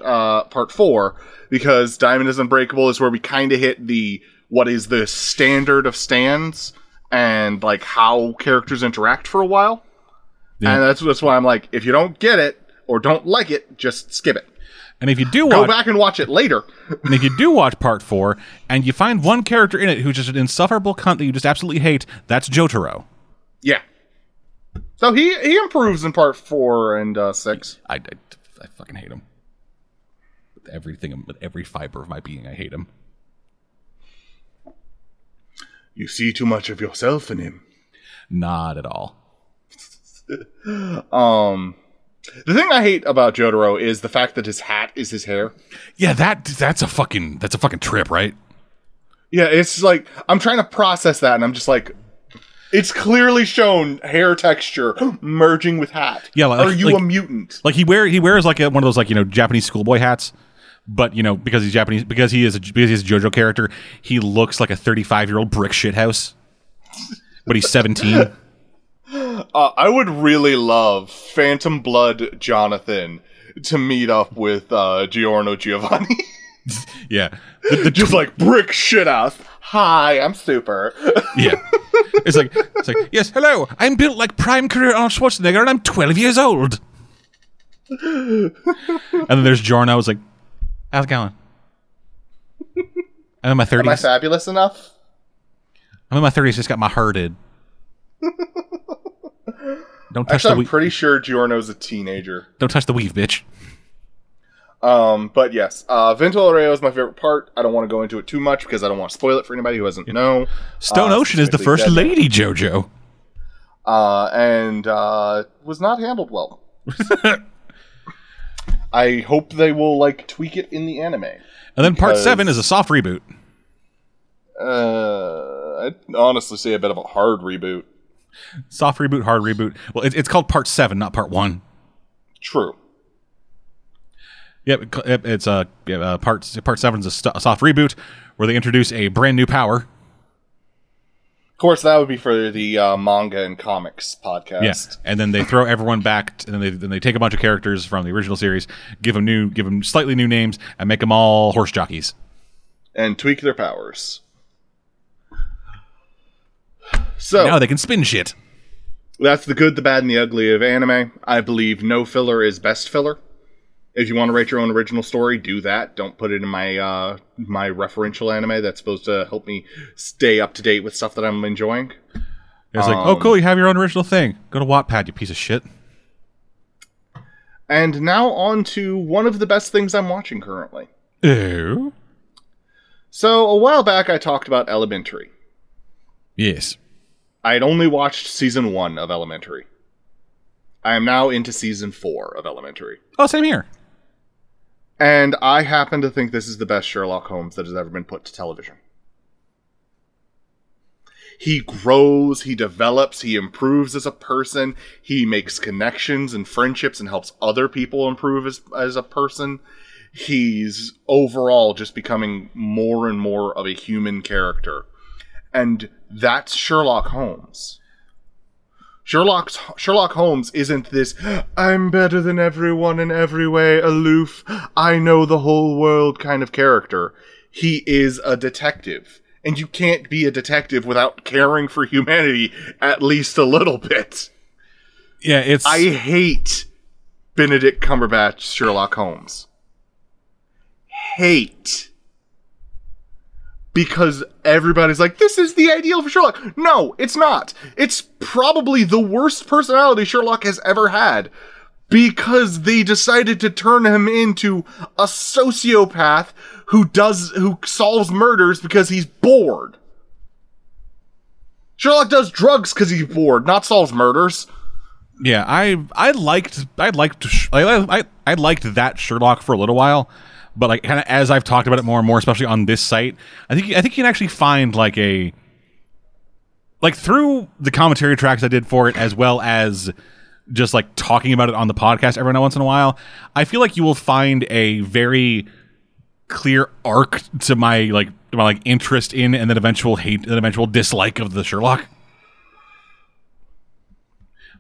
4, because Diamond is Unbreakable is where we kind of hit the what is the standard of stands and like how characters interact for a while. Yeah. And that's why I'm like, if you don't get it or don't like it, just skip it. And if you do watch, go back and watch it later. And if you do watch part 4 and you find one character in it who's just an insufferable cunt that you just absolutely hate, that's Jotaro. Yeah. So he improves in part 4 and 6. I fucking hate him. With every fiber of my being, I hate him. You see too much of yourself in him. Not at all. The thing I hate about Jotaro is the fact that his hat is his hair. Yeah, that's a fucking trip, right? Yeah, it's like I'm trying to process that, and I'm just like, it's clearly shown hair texture merging with hat. Yeah, like, are you a mutant? Like he wears like one of those like Japanese schoolboy hats, but because he's Japanese, because he's a JoJo character, he looks like a 35-year-old brick shithouse, but he's 17. I would really love Phantom Blood Jonathan to meet up with Giorno Giovanni. Yeah. Just like, brick shit out. Hi, I'm super. Yeah. It's like, yes, hello, I'm built like prime career Arnold Schwarzenegger and I'm 12 years old. And then there's Giorno, it's like, how's it going? I'm in my 30s. Am I fabulous enough? I'm in my 30s, just got my herded. Don't touch I'm pretty sure Giorno's a teenager. Don't touch the weave, bitch. But yes, Vento Areo is my favorite part. I don't want to go into it too much because I don't want to spoil it for anybody who doesn't know. Stone Ocean is the first lady JoJo. And was not handled well. I hope they will tweak it in the anime. And then part 7 is a soft reboot. I'd honestly say a bit of a hard reboot. Soft reboot, hard reboot. Well, it's called part 7, not part 1. True. Yep, it's part 7 is a soft reboot where they introduce a brand new power. Of course, that would be for the manga and comics podcast. Yeah, and then they throw everyone back, and then they take a bunch of characters from the original series, give them slightly new names, and make them all horse jockeys and tweak their powers. So now they can spin shit. That's the good, the bad, and the ugly of anime. I believe no filler is best filler. If you want to write your own original story, do that. Don't put it in my referential anime that's supposed to help me stay up to date with stuff that I'm enjoying. It's like, oh, cool, you have your own original thing. Go to Wattpad, you piece of shit. And now on to one of the best things I'm watching currently. Ew. So a while back, I talked about Elementary. Yes. I had only watched season 1 of Elementary. I am now into season 4 of Elementary. Oh, same here. And I happen to think this is the best Sherlock Holmes that has ever been put to television. He grows, he develops, he improves as a person, he makes connections and friendships and helps other people improve as a person. He's overall just becoming more and more of a human character. And that's Sherlock Holmes. Sherlock Holmes isn't this, I'm better than everyone in every way, aloof, I know the whole world kind of character. He is a detective. And you can't be a detective without caring for humanity at least a little bit. Yeah, I hate Benedict Cumberbatch Sherlock Holmes. Hate. Because everybody's like, this is the ideal for Sherlock. No, it's not. It's probably the worst personality Sherlock has ever had. Because they decided to turn him into a sociopath who solves murders because he's bored. Sherlock does drugs because he's bored, not solves murders. Yeah, I liked that Sherlock for a little while, but like kind of as I've talked about it more and more, especially on this site, I think you can actually find like a through the commentary tracks I did for it, as well as just like talking about it on the podcast every now once in a while. I feel like you will find a very clear arc to my interest in, and then eventual hate and eventual dislike of the Sherlock.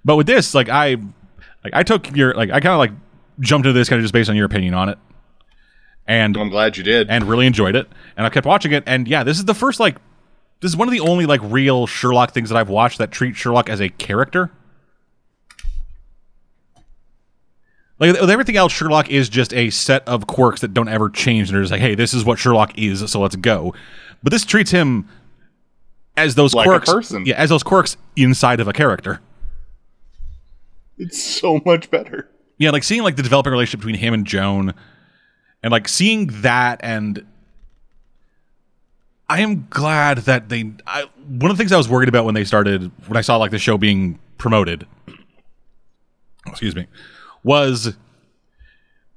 But with this, I kind of jumped into this kind of just based on your opinion on it, and I'm glad you did, and really enjoyed it, and I kept watching it, and yeah, this is one of the only real Sherlock things that I've watched that treat Sherlock as a character. Like with everything else, Sherlock is just a set of quirks that don't ever change, and they're just like, hey, this is what Sherlock is, so let's go. But this treats him as those quirks, a person. Yeah, as those quirks inside of a character. It's so much better. Yeah, seeing the developing relationship between him and Joan, and seeing that, and I am glad that one of the things I was worried about when I saw the show being promoted, excuse me, was,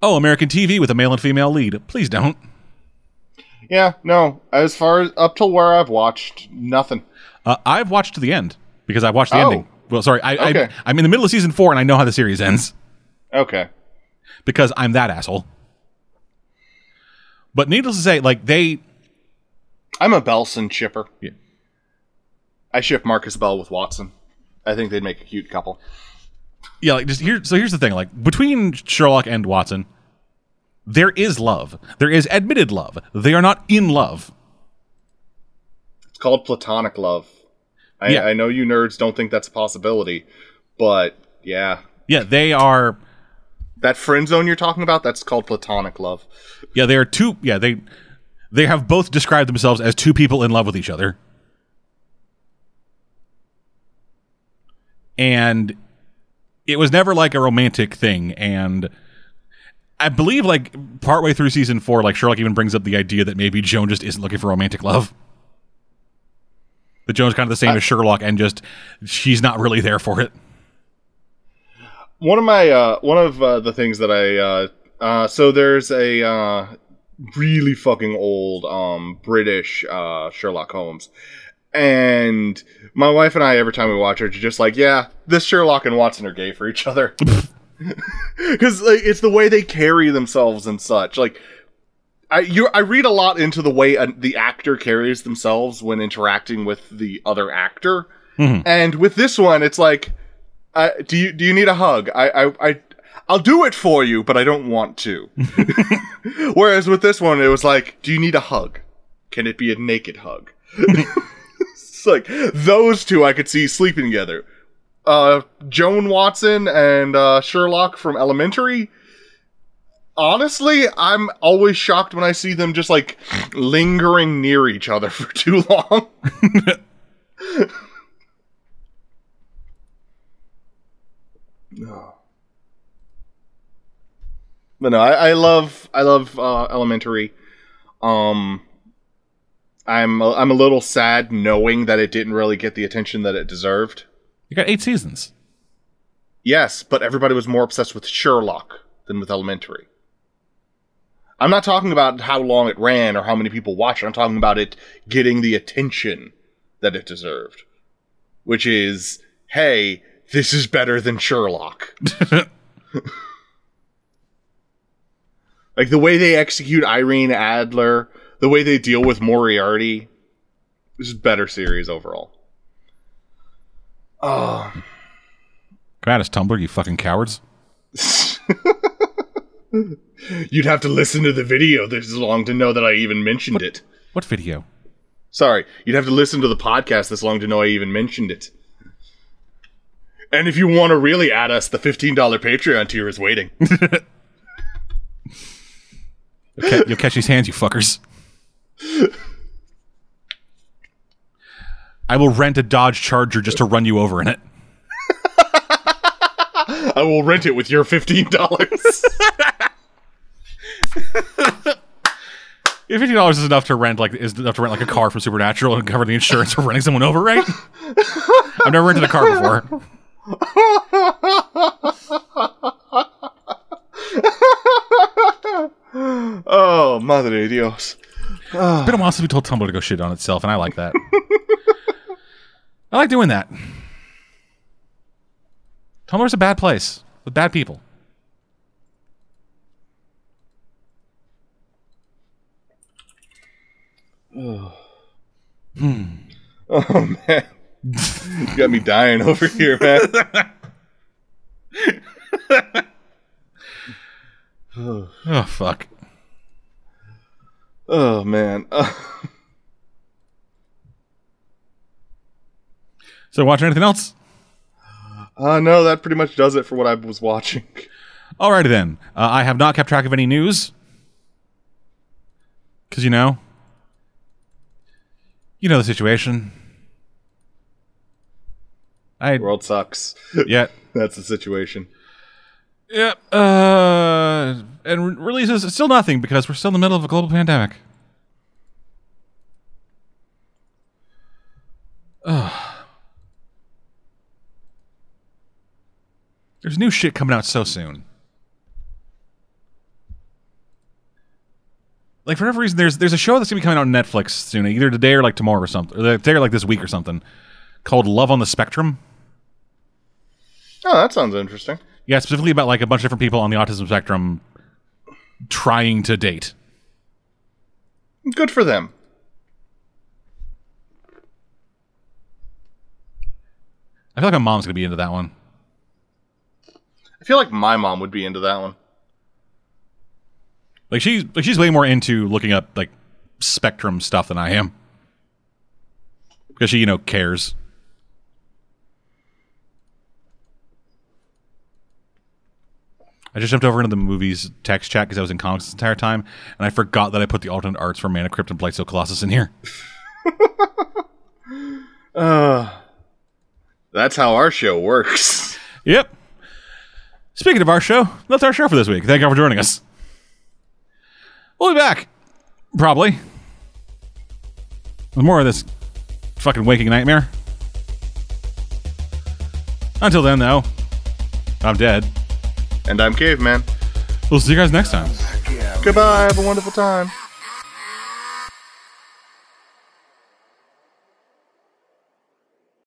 oh, American TV with a male and female lead. Please don't. Yeah, no. As far as up to where I've watched, nothing. I've watched to the end because I watched the ending. Well, sorry, I'm in the middle of season 4, and I know how the series ends. Okay. Because I'm that asshole. But needless to say, I'm a Belson shipper. Yeah. I ship Marcus Bell with Watson. I think they'd make a cute couple. Yeah, here's the thing. Between Sherlock and Watson, there is love. There is admitted love. They are not in love. It's called platonic love. I know you nerds don't think that's a possibility, but yeah. Yeah, they are... That friend zone you're talking about, that's called platonic love. Yeah, they are two... Yeah, they have both described themselves as two people in love with each other. And it was never a romantic thing, and I believe partway through season 4, Sherlock even brings up the idea that maybe Joan just isn't looking for romantic love. That Joan's kind of the same as Sherlock, and just she's not really there for it. One of my the things that I there's a really fucking old British Sherlock Holmes, and my wife and I every time we watch her, she's just like, yeah, this Sherlock and Watson are gay for each other because it's the way they carry themselves and such. I read a lot into the way the actor carries themselves when interacting with the other actor, mm-hmm. And with this one, it's do you need a hug? I'll do it for you, but I don't want to. Whereas with this one, it was do you need a hug? Can it be a naked hug? It's those two I could see sleeping together. Joan Watson and Sherlock from Elementary. Honestly, I'm always shocked when I see them just, lingering near each other for too long. No. But no, I love Elementary. I'm a little sad knowing that it didn't really get the attention that it deserved. You got 8 seasons. Yes, but everybody was more obsessed with Sherlock than with Elementary. I'm not talking about how long it ran or how many people watched it. I'm talking about it getting the attention that it deserved, which is, hey, this is better than Sherlock. The way they execute Irene Adler, the way they deal with Moriarty, this is a better series overall. Oh. Come at us, Tumblr, you fucking cowards. You'd have to listen to the video this long to know that I even mentioned it. What video? Sorry. You'd have to listen to the podcast this long to know I even mentioned it. And if you want to really add us, the $15 Patreon tier is waiting. You'll catch these hands, you fuckers. I will rent a Dodge Charger just to run you over in it. I will rent it with your $15. Your $15 is enough to rent a car from Supernatural and cover the insurance for running someone over, right? I've never rented a car before. Oh, madre de Dios. It's been a while since we told Tumblr to go shit on itself, and I like that. I like doing that. Tumblr's a bad place with bad people. Oh, man. You got me dying over here, man. Oh, fuck. Oh, man. So, watching anything else? No, that pretty much does it for what I was watching. Alrighty then. I have not kept track of any news. Because, you know the situation. The world sucks. Yeah. That's the situation. Yep. And releases, still nothing, because we're still in the middle of a global pandemic. There's new shit coming out so soon. Like, for whatever reason, there's a show that's going to be coming out on Netflix soon, either today or, like, tomorrow or something. Or today or, like, this week or something. Called Love on the Spectrum. Oh, that sounds interesting. Yeah, specifically about, like, a bunch of different people on the autism spectrum trying to date. Good for them. I feel like my mom's going to be into that one. I feel like my mom would be into that one. Like, she's way more into looking up, like, spectrum stuff than I am. Because she, cares. I just jumped over into the movie's text chat because I was in comics this entire time, and I forgot that I put the alternate arts for Man of Crypt and Blightsteel Colossus in here. That's how our show works. Yep. Speaking of our show, that's our show for this week. Thank y'all for joining us. We'll be back. Probably. With more of this fucking waking nightmare. Until then, though, I'm Dead. And I'm Caveman. We'll see you guys next time. Goodbye. Have a wonderful time.